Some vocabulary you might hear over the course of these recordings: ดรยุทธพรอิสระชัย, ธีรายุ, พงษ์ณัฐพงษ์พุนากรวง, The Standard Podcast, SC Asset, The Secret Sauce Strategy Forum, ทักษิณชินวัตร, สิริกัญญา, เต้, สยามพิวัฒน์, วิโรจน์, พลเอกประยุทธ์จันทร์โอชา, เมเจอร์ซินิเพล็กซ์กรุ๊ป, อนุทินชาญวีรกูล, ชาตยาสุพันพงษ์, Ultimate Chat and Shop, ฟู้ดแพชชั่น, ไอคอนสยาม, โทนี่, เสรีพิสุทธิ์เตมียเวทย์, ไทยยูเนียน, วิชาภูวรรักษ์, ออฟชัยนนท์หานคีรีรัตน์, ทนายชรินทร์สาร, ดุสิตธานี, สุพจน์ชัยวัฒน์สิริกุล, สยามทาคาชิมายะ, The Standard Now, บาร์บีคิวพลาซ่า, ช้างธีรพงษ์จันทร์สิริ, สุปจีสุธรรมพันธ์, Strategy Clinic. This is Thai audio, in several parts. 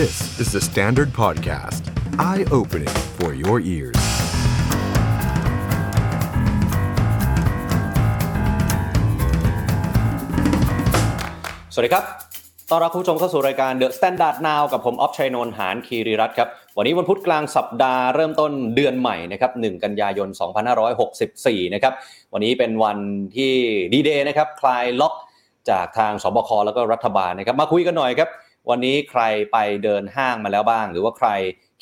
This is the Standard Podcast. Eye-opening for your ears. สวัสดีครับต้อนรับผู้ชมเข้าสู่รายการ The Standard Now กับผมออฟชัยนนท์หานคีรีรัตน์ครับวันนี้วันพุธกลางสัปดาห์เริ่มต้นเดือนใหม่นะครับ1กันยายน2564นะครับวันนี้เป็นวันที่ดีเดย์นะครับคลายล็อกจากทางสบคแล้วก็รัฐบาลนะครับมาคุยกันหน่อยครับวันนี้ใครไปเดินห้างมาแล้วบ้างหรือว่าใคร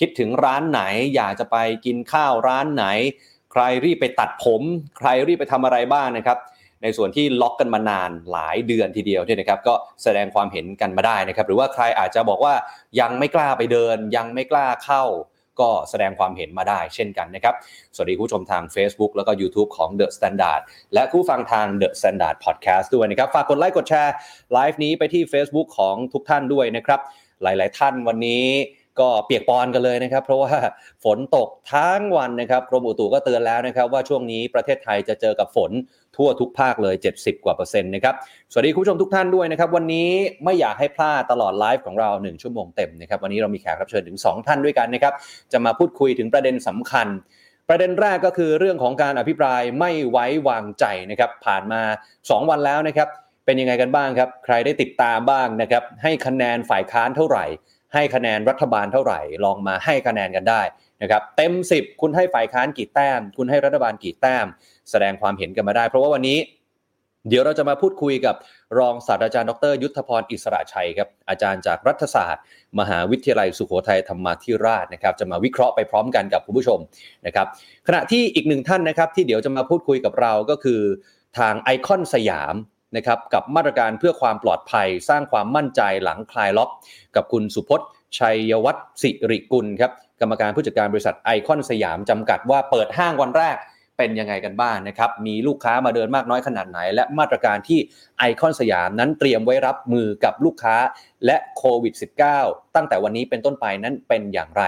คิดถึงร้านไหนอยากจะไปกินข้าวร้านไหนใครรีบไปตัดผมใครรีบไปทำอะไรบ้างนะครับในส่วนที่ล็อกกันมานานหลายเดือนทีเดียวเนี่ยนะครับก็แสดงความเห็นกันมาได้นะครับหรือว่าใครอาจจะบอกว่ายังไม่กล้าไปเดินยังไม่กล้าเข้าก็แสดงความเห็นมาได้เช่นกันนะครับสวัสดีผู้ชมทาง Facebook แล้วก็ YouTube ของ The Standard และผู้ฟังทาง The Standard Podcast ด้วยนะครับฝากกดไลค์กดแชร์ไลฟ์นี้ไปที่ Facebook ของทุกท่านด้วยนะครับหลายๆท่านวันนี้ก็เปียกปอนกันเลยนะครับเพราะว่าฝนตกทั้งวันนะครับกรมอุตุก็เตือนแล้วนะครับว่าช่วงนี้ประเทศไทยจะเจอกับฝนทั่วทุกภาคเลย70%นะครับสวัสดีคุณผู้ชมทุกท่านด้วยนะครับวันนี้ไม่อยากให้พลาดตลอดไลฟ์ของเรา1ชั่วโมงเต็มนะครับวันนี้เรามีแขกรับเชิญถึง2ท่านด้วยกันนะครับจะมาพูดคุยถึงประเด็นสำคัญประเด็นแรกก็คือเรื่องของการอภิปรายไม่ไว้วางใจนะครับผ่านมา2วันแล้วนะครับเป็นยังไงกันบ้างครับใครได้ติดตามบ้างนะครับให้คะแนนฝ่ายค้านเท่าไหร่ให้คะแนนรัฐบาลเท่าไหร่ลองมาให้คะแนนกันได้นะครับเต็ม10คุณให้ฝ่ายค้านกี่แต้มคุณให้รัฐบาลกี่แต้มแสดงความเห็นกันมาได้เพราะว่าวันนี้เดี๋ยวเราจะมาพูดคุยกับรองศาสตราจารย์ดรยุทธพรอิสระชัยครับอาจารย์จากรัฐศาสตร์มหาวิทยาลัยสุโขทัยธรรมาธิราชนะครับจะมาวิเคราะห์ไปพร้อมกันกับคุณผู้ชมนะครับขณะที่อีกหนึ่งท่านนะครับที่เดี๋ยวจะมาพูดคุยกับเราก็คือทางไอคอนสยามนะครับกับมาตรการเพื่อความปลอดภัยสร้างความมั่นใจหลังคลายล็อกกับคุณสุพจน์ชัยวัฒน์สิริกุลครับกรรมการผู้จัดการบริษัทไอคอนสยามจำกัดว่าเปิดห้างวันแรกเป็นยังไงกันบ้าง นะครับมีลูกค้ามาเดินมากน้อยขนาดไหนและมาตรการที่ไอคอนสยามนั้นเตรียมไว้รับมือกับลูกค้าและโควิด -19 ตั้งแต่วันนี้เป็นต้นไปนั้นเป็นอย่างไร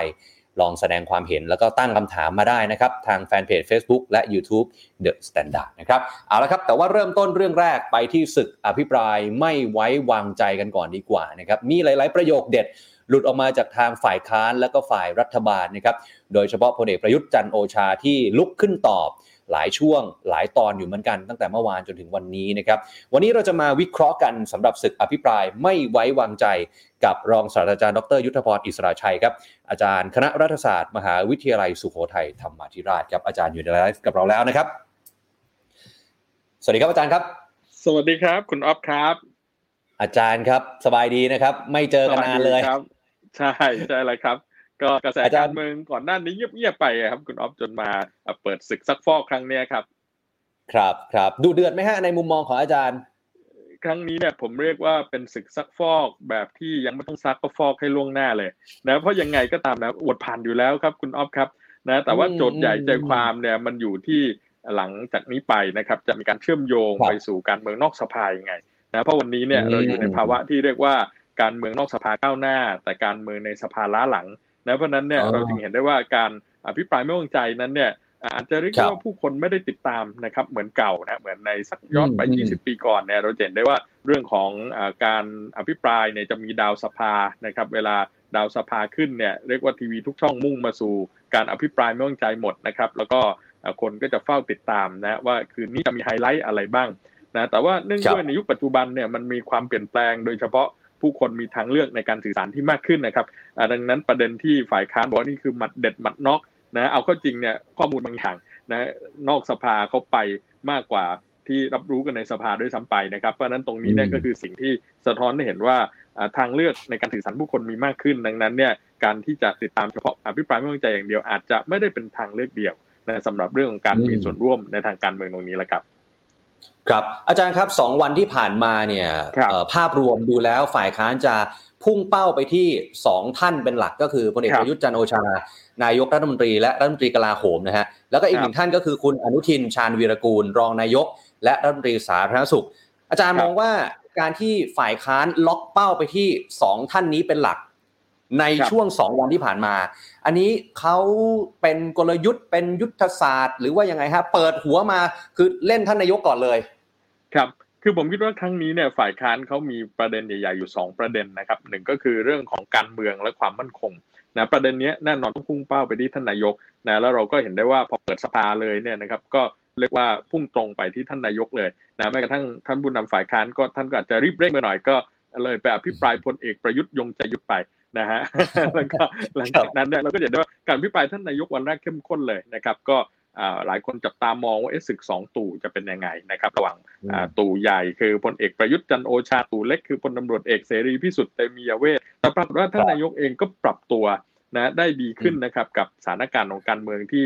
ลองแสดงความเห็นแล้วก็ตั้งคำถามมาได้นะครับทางแฟนเพจ Facebook และ YouTube The Standard นะครับเอาละครับแต่ว่าเริ่มต้นเรื่องแรกไปที่ศึกอภิปรายไม่ไว้วางใจกันก่อนดีกว่านะครับมีหลายๆประโยคเด็ดหลุดออกมาจากทางฝ่ายค้านและก็ฝ่ายรัฐบาลนะครับโดยเฉพาะพลเอกประยุทธ์จันทร์โอชาที่ลุกขึ้นตอบหลายช่วงหลายตอนอยู่เหมือนกันตั้งแต่เมื่อวานจนถึงวันนี้นะครับวันนี้เราจะมาวิเคราะห์กันสำหรับศึกอภิปรายไม่ไว้วางใจกับรองศาสตราจารย์ดรยุทธพรอิสระชัยครับอาจารย์คณะรัฐศาสตร์มหาวิทยาลัยสุโขทัยธรรมาธิราชครับอาจารย์อยู่ในไลฟ์กับเราแล้วนะครับสวัสดีครับอาจารย์ครับสวัสดีครับคุณอ๊อฟครับอาจารย์ครับสบายดีนะครับไม่เจอกันนานเลยครับใช่ใช่เลยครับก็กระแสการเมืองก่อนหน้านี้เงียบๆไปครับคุณอ๊อฟจนมาเปิดศึกซักฟอกครั้งนี้ครับครับครับดูเดือดไหมฮะในมุมมองของอาจารย์ครั้งนี้เนี่ยผมเรียกว่าเป็นศึกซักฟอกแบบที่ยังไม่ต้องซักก็ฟอกให้ล่วงหน้าเลยนะเพราะยังไงก็ตามนะอวดผ่านอยู่แล้วครับคุณอ๊อฟครับนะแต่ว่าโจทย์ใหญ่ใจความเนี่ยมันอยู่ที่หลังจากนี้ไปนะครับจะมีการเชื่อมโยงไปสู่การเมืองนอกสภายังไงนะเพราะวันนี้เนี่ยเราอยู่ในภาวะที่เรียกว่าการเมืองนอกสภาก้าวหน้าแต่การเมืองในสภาล้าหลังนะเพราะนั้นเนี่ยเราจึงเห็นได้ว่าการอภิปรายไม่ไว้วางใจนั้นเนี่ยอาจจะเรียกว่าผู้คนไม่ได้ติดตามนะครับเหมือนเก่านะเหมือนในสักย้อนไป20ปีก่อนเนี่ยเราเห็นได้ว่าเรื่องของการอภิปรายเนี่ยจะมีดาวสภานะครับเวลาดาวสภาขึ้นเนี่ยเรียกว่าทีวีทุกช่องมุ่งมาสู่การอภิปรายไม่ไว้วางใจหมดนะครับแล้วก็คนก็จะเฝ้าติดตามนะว่าคืนนี้จะมีไฮไลท์อะไรบ้างนะแต่ว่าเนื่องด้วยในยุคปัจจุบันเนี่ยมันมีความเปลี่ยนแปลงโดยเฉพาะผู้คนมีทางเลือกในการสื่อสารที่มากขึ้นนะครับดังนั้นประเด็นที่ฝ่ายค้านบอกนี่คือหมัดเด็ดหมัดน็อกนะเอาเข้าจริงเนี่ยข้อมูลบางอย่างนะนอกสภาเขาไปมากกว่าที่รับรู้กันในสภาด้วยซ้ำไปนะครับเพราะนั้นตรงนี้เนี่ยก็คือสิ่งที่สะท้อนให้เห็นว่าทางเลือกในการสื่อสารผู้คนมีมากขึ้นดังนั้นเนี่ยการที่จะติดตามเฉพาะอภิปรายไม่ไว้วางใจอย่างเดียวอาจจะไม่ได้เป็นทางเลือกเดียวนะสำหรับเรื่องของการมีส่วนร่วมในทางการเมืองตรงนี้ละครับครับอาจารย์ครับ2วันที่ผ่านมาเนี่ยภาพรวมดูแล้วฝ่ายค้านจะพุ่งเป้าไปที่2ท่านเป็นหลักก็คือพลเอกประยุทธ์จันทร์โอชานายกรัฐมนตรีและรัฐมนตรีกลาโหมนะฮะแล้วก็อีก1ท่านก็คือคุณอนุทินชาญวีรกูลรองนายกและรัฐมนตรีสาธารณสุขอาจารย์มองว่าการที่ฝ่ายค้านล็อกเป้าไปที่2ท่านนี้เป็นหลักในช่วง2วันที่ผ่านมาอันนี้เขาเป็นกลยุทธ์เป็นยุทธศาสตร์หรือว่ายังไงฮะเปิดหัวมาคือเล่นท่านนายกก่อนเลยครับ คือผมคิดว่าครั้งนี้เนี่ยฝ่ายค้านเขามีประเด็นใหญ่ๆอยู่2ประเด็นนะครับหนึ่งก็คือเรื่องของการเมืองและความมั่นคงนะประเด็นนี้แน่นอนต้องพุ่งเป้าไปที่ท่านนายกนะแล้วเราก็เห็นได้ว่าพอเปิดสภาเลยเนี่ยนะครับก็เรียกว่าพุ่งตรงไปที่ท่านนายกเลยนะแม้กระทั่งท่านผู้นำฝ่ายค้านก็ท่านก็อาจจะรีบเร่งไปหน่อยก็เลยไปอภิปรายพลเอกประยุทธ์ยงใจยุบไปนะฮะแล้วก็หลังจากนั้นเนี่ยเราก็เห็นได้ว่าการอภิปรายท่านนายกวันแรกเข้มข้นเลยนะครับก็หลายคนจับตามองว่าศึก2ตู่จะเป็นยังไงนะครับระหว่างตู่ใหญ่คือพลเอกประยุทธ์จันทร์โอชาตู่เล็กคือพลตำรวจเอกเสรีพิสุทธิ์เตมียเวทแต่ปรากฏว่าท่านนายกเองก็ปรับตัวนะได้ดีขึ้นนะครับกับสถานการณ์ของการเมืองที่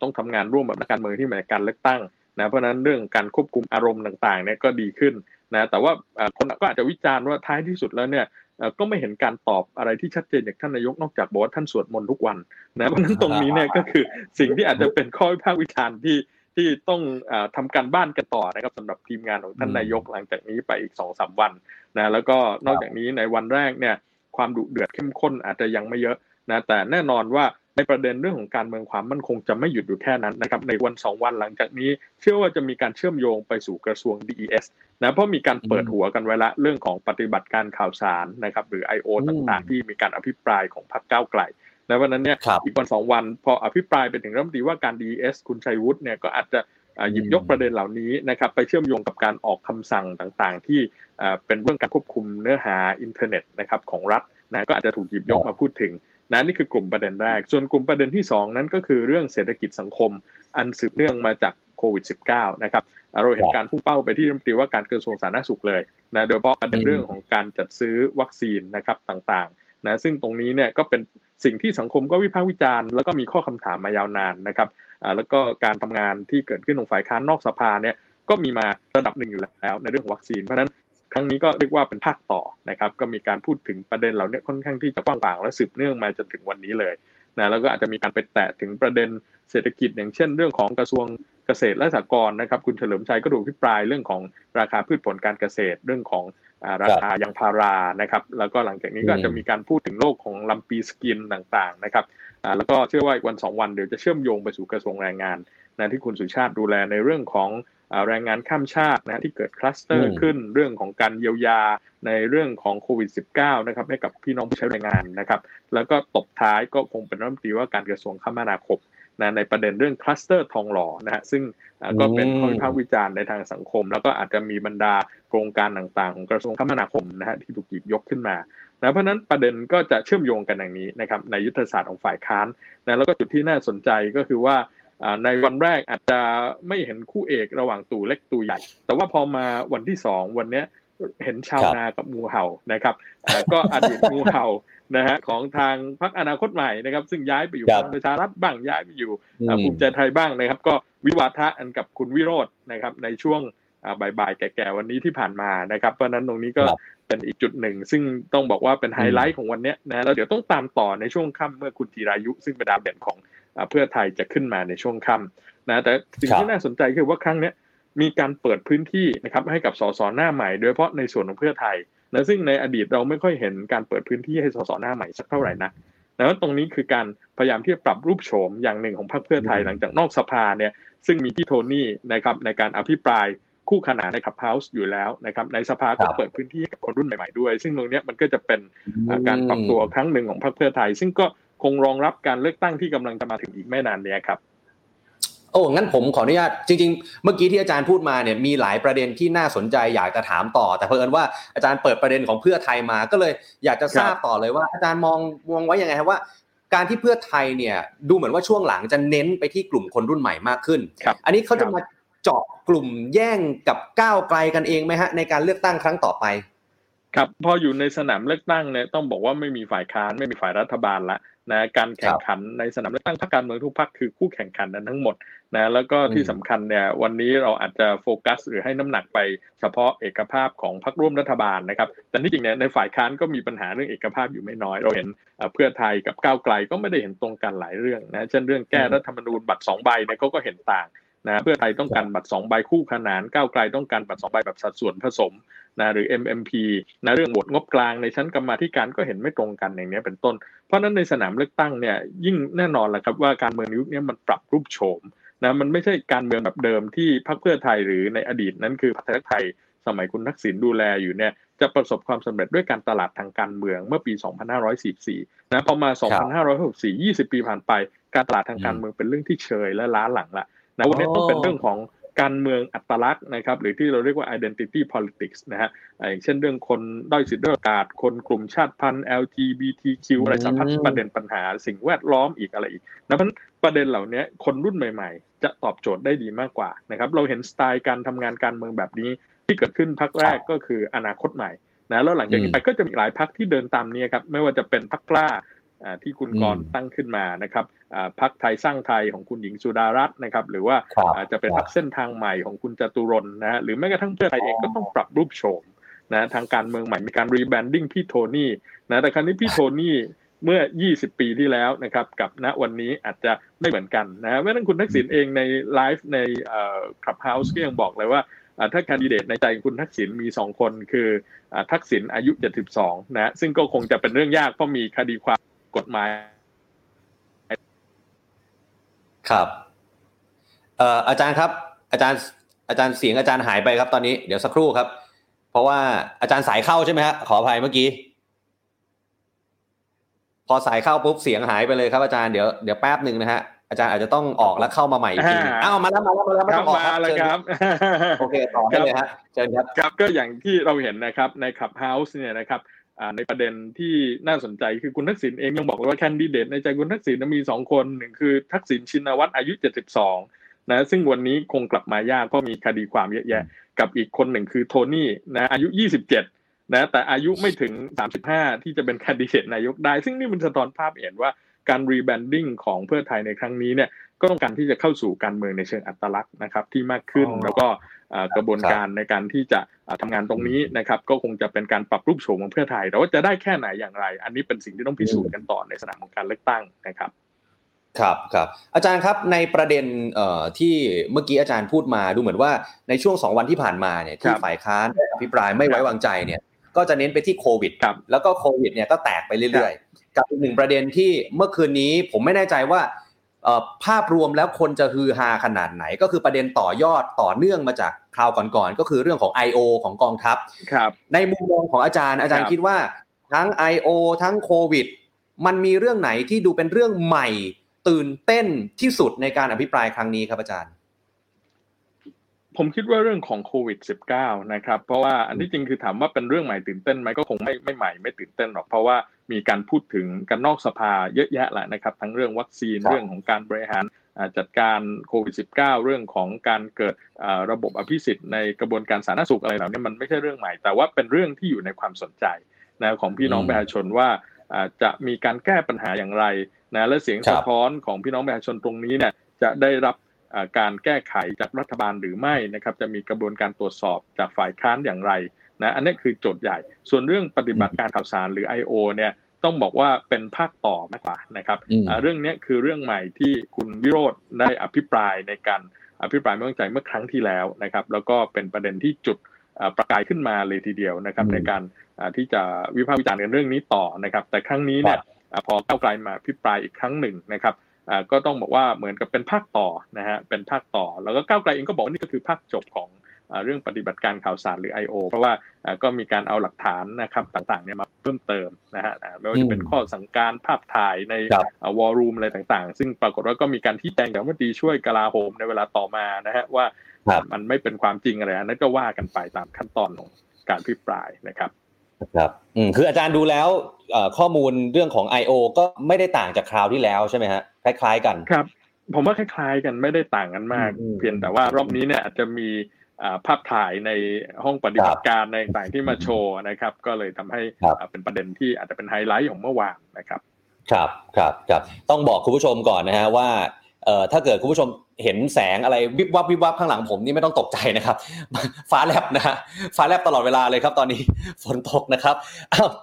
ต้องทำงานร่วมกับนักการเมืองที่มาจากการเลือกตั้งนะเพราะนั้นเรื่องการควบคุมอารมณ์ต่างๆเนี่ยก็ดีขึ้นนะแต่ว่าคนก็อาจจะวิจารณ์ว่าท้ายที่สุดแล้วเนี่ยก็ไม่เห็นการตอบอะไรที่ชัดเจนจากท่านนายกนอกจากบอกว่าท่านสวดมนต์ทุกวันนะเพราะนั้นตรงนี้เนี่ยก็คือสิ่งที่อาจจะเป็นข้อวิพากษ์วิจารณ์ที่ต้องทำการบ้านกันต่อนะครับสำหรับทีมงานของท่านนายกหลังจากนี้ไปอีก 2-3 วันนะแล้วก็นอกจากนี้ในวันแรกเนี่ยความดุเดือดเข้มข้นอาจจะยังไม่เยอะนะแต่แน่นอนว่าในประเด็นเรื่องของการเมืองความมั่นคงจะไม่หยุดอยู่แค่นั้นนะครับในวัน2วันหลังจากนี้เชื่อว่าจะมีการเชื่อมโยงไปสู่กระทรวง DES นะเพราะมีการเปิดหัวกันไว้ละเรื่องของปฏิบัติการข่าวสารนะครับหรือ IO ต่างๆที่มีการอภิปรายของพรรคก้าวไกลและวันนั้นเนี่ยอีกวัน2วันพออภิปรายไปถึงรัฐมนตรีว่าการ DES คุณชัยวุฒิเนี่ยก็อาจจะหยิบยกประเด็นเหล่านี้นะครับไปเชื่อมโยงกับการออกคำสั่งต่างๆที่เป็นเรื่องการควบคุมเนื้อหาอินเทอร์เน็ตนะครับของรัฐนะก็อาจจะถูกหยิบยกมาพูดถึงนะนี่คือกลุ่มประเด็นแรกส่วนกลุ่มประเด็นที่2นั้นก็คือเรื่องเศรษฐกิจสังคมอันสืบเนื่องมาจากโควิด -19 นะครับเราเห็นการพุ่งเป้าไปที่รัฐมนตรีว่าการกระทรวงสาธารณสุขเลยนะโดยเฉพาะประเด็นเรื่องของการจัดซื้อวัคซีนนะครับต่างๆนะซึ่งตรงนี้เนี่ยก็เป็นสิ่งที่สังคมก็วิพากษ์วิจารณ์แล้วก็มีข้อคำถามมายาวนานนะครับแล้วก็การทำงานที่เกิดขึ้นของฝ่ายค้านนอกสภาเนี่ยก็มีมาระดับหนึ่งอยู่แล้วในเรื่องวัคซีนเพราะนั้นครั้งนี้ก็เรียกว่าเป็นภาคต่อนะครับก็มีการพูดถึงประเด็นเหล่านี้ค่อนข้างที่จะกว้างขวางและสืบเนื่องมาจนถึงวันนี้เลยนะแล้วก็อาจจะมีการไปแตะถึงประเด็นเศรษฐกิจอย่างเช่นเรื่องของกระทรวงเกษตรและสหกรณ์นะครับคุณเฉลิมชัยก็ดูอภิปรายเรื่องของราคาพืชผลการเกษตรเรื่องของราคายางพารานะครับแล้วก็หลังจากนี้ก็จะมีการพูดถึงโรคของลัมปีสกินต่างๆนะครับแล้วก็เชื่อว่าอีกวัน2วันเดี๋ยวจะเชื่อมโยงไปสู่กระทรวงแรงงานนะที่คุณสุชาติดูแลในเรื่องของแรงงานข้ามชาตินะที่เกิดคลัสเตอร์ขึ้นเรื่องของการเยียวยาในเรื่องของโควิด -19 นะครับให้กับพี่น้องผู้ใช้แรงงานนะครับแล้วก็ตบท้ายก็คงเป็นรัฐมนตรีว่าการกระทรวงคมนาคมนะในประเด็นเรื่องคลัสเตอร์ทองหล่อนะฮะซึ่งก็เป็นข้อวิพากษ์วิจารณ์ในทางสังคมแล้วก็อาจจะมีบรรดาโครงการต่างๆของกระทรวงคมนาคมนะฮะที่ถูกหยิบยกขึ้นมานะเพราะนั้นประเด็นก็จะเชื่อมโยงกันอย่างนี้นะครับในยุทธศาสตร์ของฝ่ายค้านนะแล้วก็จุดที่น่าสนใจก็คือว่าในวันแรกอาจจะไม่เห็นคู่เอกระหว่างตู่เล็กตู่ใหญ่แต่ว่าพอมาวันที่2วันนี้เห็นชาวนากับงูเห่านะครับก็อดีตงูเห่านะฮะของทางพรรคอนาคตใหม่นะครับซึ่งย้ายไปอยู่พลังประชารัฐบ้างย้ายไปอยู่ภูมิใจไทยบ้างนะครับก็วิวาทะกันกับคุณวิโรจน์นะครับในช่วงบ่ายๆแก่ๆวันนี้ที่ผ่านมานะครับเพราะนั้นตรงนี้ก็เป็นอีกจุดหนึ่งซึ่งต้องบอกว่าเป็นไฮไลท์ของวันนี้นะแล้วเดี๋ยวต้องตามต่อในช่วงค่ำเมื่อคุณธีรายุซึ่งเป็นดาวเด่นของเพื่อไทยจะขึ้นมาในช่วงค่ำนะแต่สิ่งที่น่าสนใจคือว่าครั้งนี้มีการเปิดพื้นที่นะครับให้กับสสหน้าใหม่โดยเฉพาะในส่วนของเพื่อไทยนะซึ่งในอดีตเราไม่ค่อยเห็นการเปิดพื้นที่ให้สสหน้าใหม่สักเท่าไหร่นักแล้วตรงนี้คือการพยายามที่จะปรับรูปโฉมอย่างหนึ่งของพรรคเพื่อไทยหลังจากนอกสภาเนี่ยซึ่งมีพี่โทนี่นะครับในการอภิปรายคู่ขนานในคับเฮาส์อยู่แล้วนะครับในสภาก็เปิดพื้นที่กับคนรุ่นใหม่ๆด้วยซึ่งตรงนี้มันก็จะเป็นการปรับตัวครั้งหนึ่งของพรรคเพื่อไทยซึ่งก็คงรองรับการเลือกตั้งที่กำลังจะมาถึงอีกไม่นานนี้ครับโอ้งั้นผมขออนุญาตจริงๆเมื่อกี้ที่อาจารย์พูดมาเนี่ยมีหลายประเด็นที่น่าสนใจอยากจะถามต่อแต่เผอิญว่าอาจารย์เปิดประเด็นของเพื่อไทยมาก็เลยอยากจะทราบต่อเลยว่าอาจารย์มองไว้ยังไงครับว่าการที่เพื่อไทยเนี่ยดูเหมือนว่าช่วงหลังจะเน้นไปที่กลุ่มคนรุ่นใหม่มากขึ้นอันนี้เขาจะมาเจาะกลุ่มแย่งกับก้าวไกลกันเองไหมฮะในการเลือกตั้งครั้งต่อไปครับพออยู่ในสนามเลือกตั้งเนี่ยต้องบอกว่าไม่มีฝ่ายค้านไม่มีฝ่ายรัฐบาลละนะการแข่งขันในสนามเลือกตั้งพรรคการเมืองทุกพรรคคือคู่แข่งขันนั้นทั้งหมดนะแล้วก็ที่สำคัญเนี่ยวันนี้เราอาจจะโฟกัสหรือให้น้ำหนักไปเฉพาะเอกภาพของพรรคร่วมรัฐบาลนะครับแต่ที่จริงเนี่ยในฝ่ายค้านก็มีปัญหาเรื่องเอกภาพอยู่ไม่น้อยเราเห็นเพื่อไทยกับก้าวไกลก็ไม่ได้เห็นตรงกันหลายเรื่องนะเช่นเรื่องแก้รัฐธรรมนูญบัตร2ใบเนี่ยเขาก็เห็นต่างนะเพื่อไทยต้องการบัตร2ใบคู่ขนานก้าวไกลต้องการบัตร2ใบแบบสัดส่วนผสมนะหรือ MMP นะเรื่องบทงบกลางในชั้นกรรมาธิการก็เห็นไม่ตรงกันอย่างนี้เป็นต้นเพราะนั้นในสนามเลือกตั้งเนี่ยยิ่งแน่นอนแหละครับว่าการเมืองยุคนี้มันปรับรูปโฉมนะมันไม่ใช่การเมืองแบบเดิมที่พรรคเพื่อไทยหรือในอดีตนั้นคือพรรคไทย สมัยคุณทักษิณดูแลอยู่เนี่ยจะประสบความสำเร็จด้วยการตลาดทางการเมืองเมื่อปี2544นะพอมา2564 20ปีผ่านไปการตลาดทางการเมืองเป็นเรื่องที่เชยและล้าหลังละนะวันนี้ต้องเป็นเรื่องของการเมืองอัตลักษณ์นะครับหรือที่เราเรียกว่า identity politics นะฮะอย่างเช่นเรื่องคนด้อยสิทธิด้อยโอกาสคนกลุ่มชาติพันธุ์ LGBTQ อะไรสารพัดประเด็นปัญหาสิ่งแวดล้อมอีกอะไรอีกนะเพราะประเด็นเหล่านี้คนรุ่นใหม่ๆจะตอบโจทย์ได้ดีมากกว่านะครับเราเห็นสไตล์การทำงานการเมืองแบบนี้ที่เกิดขึ้นพรรคแรกก็คืออนาคตใหม่นะแล้วหลังจากนี้ไปก็จะมีหลายพรรคที่เดินตามนี้ครับไม่ว่าจะเป็นพรรคกล้าที่คุณกรตั้งขึ้นมานะครับพรรคไทยสร้างไทยของคุณหญิงสุดารัตน์นะครับหรือว่าจะเป็นพรรคเส้นทางใหม่ของคุณจตุรนต์นะหรือแม้กระทั่งเพื่อไทยเองก็ต้องปรับรูปโฉมนะทางการเมืองใหม่มีการรีแบรนดิ้งพี่โทนี่นะแต่ครั้งนี้พี่โทนี่เมื่อ20ปีที่แล้วนะครับกับณวันนี้อาจจะไม่เหมือนกันนะแม้กระทั่งคุณทักษิณเองในไลฟ์ในClubhouse ก็ยังบอกเลยว่าถ้าแคนดิเดตในใจคุณทักษิณมี2คนคือทักษิณอายุ72นะซึ่งก็คงจะเป็นเรื่องยากเพราะมีคดีความกฎหมายครับอาจารย์ครับอาจารย์เสียงอาจารย์หายไปครับตอนนี้เดี๋ยวสักครู่ครับเพราะว่าอาจารย์สายเข้าใช่ไหมฮะขออภัยเมื่อกี้พอสายเข้าปุ๊บเสียงหายไปเลยครับอาจารย์เดี๋ยวแป๊บนึงนะฮะอาจารย์อาจจะต้องออกแล้วเข้ามาใหม่อีกทีอ้าวมาแล้วไม่ต้องออกครับโอเคต่อได้เลยฮะเชิญครับครับก็อย่างที่เราเห็นนะครับใน Clubhouse เนี่ยนะครับในประเด็นที่น่าสนใจคือคุณทักษิณเองยังบอกเลยว่าแคนดิเดตในใจคุณทักษิณมี2คนหนึ่งคือทักษิณชินวัตรอายุ72นะซึ่งวันนี้คงกลับมายากเพราะมีคดีความเยอะแยะกับอีกคนหนึ่งคือโทนี่นะอายุ27นะแต่อายุไม่ถึง35ที่จะเป็นแคนดิเดตนายกได้ซึ่งนี่มันสะท้อนภาพเห็นว่าการรีแบรนดิ้งของเพื่อไทยในครั้งนี้เนี่ยก็ต้องการที่จะเข้าสู่การเมืองในเชิงอัตลักษณ์นะครับที่มากขึ้นแล้วก็กระบวนการในการที่จะทำงานตรงนี้นะครับก็คงจะเป็นการปรับรูปโฉมของเพื่อไทยแต่ว่าจะได้แค่ไหนอย่างไรอันนี้เป็นสิ่งที่ต้องพิสูจน์กันต่อในสนามของการเลือกตั้งนะครับครับครับอาจารย์ครับในประเด็นที่เมื่อกี้อาจารย์พูดมาดูเหมือนว่าในช่วง2วันที่ผ่านมาเนี่ยที่ฝ่ายค้านอภิปรายไม่ไว้วางใจเนี่ยก็จะเน้นไปที่โควิดแล้วก็โควิดเนี่ยก็แตกไปเรื่อยๆกับอีกหนึ่งประเด็นที่เมื่อคืนนี้ผมไม่แน่ใจว่าภาพรวมแล้วคนจะฮือฮาขนาดไหนก็คือประเด็นต่อยอดต่อเนื่องมาจากคราวก่อนๆก็คือเรื่องของ IO ของกองทัพในมุมมองของอาจารย์คิดว่าทั้ง IO ทั้งโควิดมันมีเรื่องไหนที่ดูเป็นเรื่องใหม่ตื่นเต้นที่สุดในการอภิปรายครั้งนี้ครับอาจารย์ผมคิดว่าเรื่องของโควิด-19 นะครับเพราะว่าอันที่จริงคือถามว่าเป็นเรื่องใหม่ตื่นเต้นไหมก็คงไม่ใหม่ไม่ตื่นเต้นหรอกเพราะว่ามีการพูดถึงกันนอกสภาเยอะแยะแหละนะครับทั้งเรื่องวัคซีนเรื่องของการบริหารจัดการโควิด-19 เรื่องของการเกิดระบบอภิสิทธิ์ในกระบวนการสาธารณสุขอะไรเหล่านี้มันไม่ใช่เรื่องใหม่แต่ว่าเป็นเรื่องที่อยู่ในความสนใจนะของพี่น้องประชาชนว่าจะมีการแก้ปัญหาอย่างไรนะและเสียงสะท้อนของพี่น้องประชาชนตรงนี้เนี่ยจะได้รับการแก้ไขจากรัฐบาลหรือไม่นะครับจะมีกระบวนการตรวจสอบจากฝ่ายค้านอย่างไรนะอันนี้คือโจทย์ใหญ่ส่วนเรื่องปฏิบัติการข่าวสารหรือ IO เนี่ยต้องบอกว่าเป็นภาคต่อมากกว่านะครับเรื่องนี้คือเรื่องใหม่ที่คุณวิโรจน์ได้อภิปรายในการอภิปรายไม่ไว้วางใจเมื่อครั้งที่แล้วนะครับแล้วก็เป็นประเด็นที่จุดประกายขึ้นมาเลยทีเดียวนะครับในการที่จะวิพากษ์วิจารณ์กันเรื่องนี้ต่อนะครับแต่ครั้งนี้เนี่ยพอก้าวไกลมาอภิปรายอีกครั้งหนึ่งนะครับก็ต้องบอกว่าเหมือนกับเป็นภาคต่อนะฮะเป็นภาคต่อแล้วก็ก้าวไกลเองก็บอกว่านี่ก็คือภาคจบของเรื่องปฏิบัติการข่าวสารหรือ IO เพราะว่าก็มีการเอาหลักฐานนะครับต่างๆเนี่ยมาเพิ่มเติมนะฮะไม่ว่าจะเป็นข้อสั่งการภาพถ่ายในวอลลุ่มอะไรต่างๆซึ่งปรากฏว่าก็มีการชี้แจงจากรัฐมนตรีช่วยกลาโหมในเวลาต่อมานะฮะว่ามันไม่เป็นความจริงอะไรนั่นก็ว่ากันไปตามขั้นตอนของการอภิปรายนะครับครับคืออาจารย์ดูแล้วข้อมูลเรื่องของ IO ก็ไม่ได้ต่างจากคราวที่แล้วใช่ไหมฮะคล้ายๆกันครับผมว่าคล้ายๆกันไม่ได้ต่างกันมากเพียงแต่ว่ารอบนี้เนี่ยอาจจะมีภาพถ่ายในห้องปฏิบัติการในต่างที่มาโชว์นะครับก็เลยทำให้เป็นประเด็นที่อาจจะเป็นไฮไลท์ของเมื่อวานนะครับครับครับครับต้องบอกคุณผู้ชมก่อนนะฮะว่าถ้าเกิดคุณผู้ชมเห็นแสงอะไรวิบวับวิบวับข้างหลังผมนี่ไม่ต้องตกใจนะครับฟ้าแลบนะฮะฟ้าแลบตลอดเวลาเลยครับตอนนี้ฝนตกนะครับ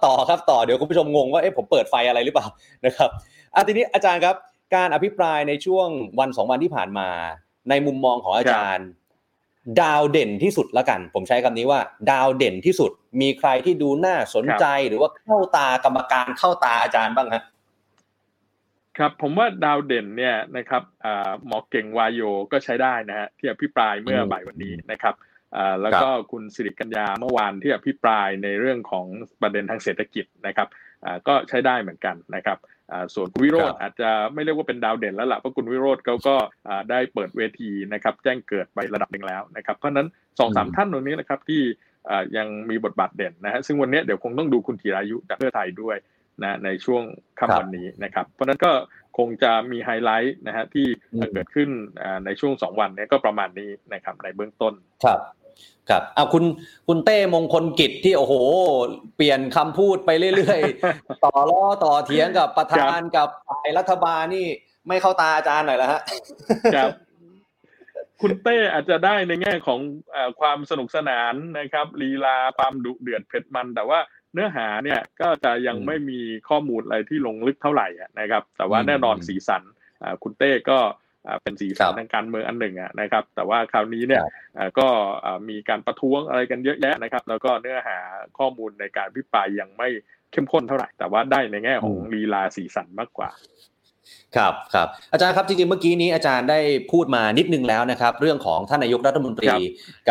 ต่อครับต่อเดี๋ยวคุณผู้ชมงงว่าเอ๊ะผมเปิดไฟอะไรหรือเปล่านะครับทีนี้อาจารย์ครับการอภิปรายในช่วงวัน2วันที่ผ่านมาในมุมมองของอาจารย์ดาวเด่นที่สุดละกันผมใช้คำนี้ว่าดาวเด่นที่สุดมีใครที่ดูน่าสนใจหรือว่าเข้าตากรรมการเข้าตาอาจารย์บ้างฮะครับผมว่าดาวเด่นเนี่ยนะครับหมอเก่งวายโยก็ใช้ได้นะฮะที่อภิปรายเมื่อบ่ายวันนี้นะครับ แล้วก็คุณสิริกัญญาเมื่อวานที่อภิปรายในเรื่องของประเด็นทางเศรษฐกิจนะครับก็ใช้ได้เหมือนกันนะครับส่วนคุณวิโรจน์อาจจะไม่เรียกว่าเป็นดาวเด่นแล้วล่ะเพราะคุณวิโรจน์เขาก็ได้เปิดเวทีนะครับแจ้งเกิดไประดับหนึ่งแล้วนะครับเพราะนั้น 2-3 ท่านตรงนี้นะครับที่ยังมีบทบาทเด่นนะฮะซึ่งวันนี้เดี๋ยวคงต้องดูคุณธีรายุจากเพื่อไทยด้วยนะในช่วงค่ำวันนี้นะครับเพราะนั้นก็คงจะมีไฮไลท์นะฮะที่เกิดขึ้นในช่วง2วันนี้ก็ประมาณนี้นะครับในเบื้องต้นครับครับอ้าวคุณเต้มงคลกิจที่โอ้โหเปลี่ยนคำพูดไปเรื่อยๆ ต่อล้อต่อเถียงกับประธานกับฝ่ายรัฐบาลนี่ไม่เข้าตาอาจารย์หน่อยละฮะครับ คุณเต้อาจจะได้ในแง่ของความสนุกสนานนะครับลีลาความดุเดือดเผ็ดมันแต่ว่าเนื้อหาเนี่ยก็จะยังไม่มีข้อมูลอะไรที่ลงลึกเท่าไหร่นะครับแต่ว่าแน่นอนสีสันคุณเต้ก็เป็นสีสันทางการเมืองอันหนึ่งนะครับแต่ว่าคราวนี้เนี่ยก็มีการประท้วงอะไรกันเยอะแยะนะครับแล้วก็เนื้อหาข้อมูลในการพิปรายยังไม่เข้มข้นเท่าไหร่แต่ว่าได้ในแง่ของลีลาสีสันมากกว่าครับครับอาจารย์ครับจริงๆเมื่อกี้นี้อาจารย์ได้พูดมานิดนึงแล้วนะครับเรื่องของท่านนายกรัฐมนตรี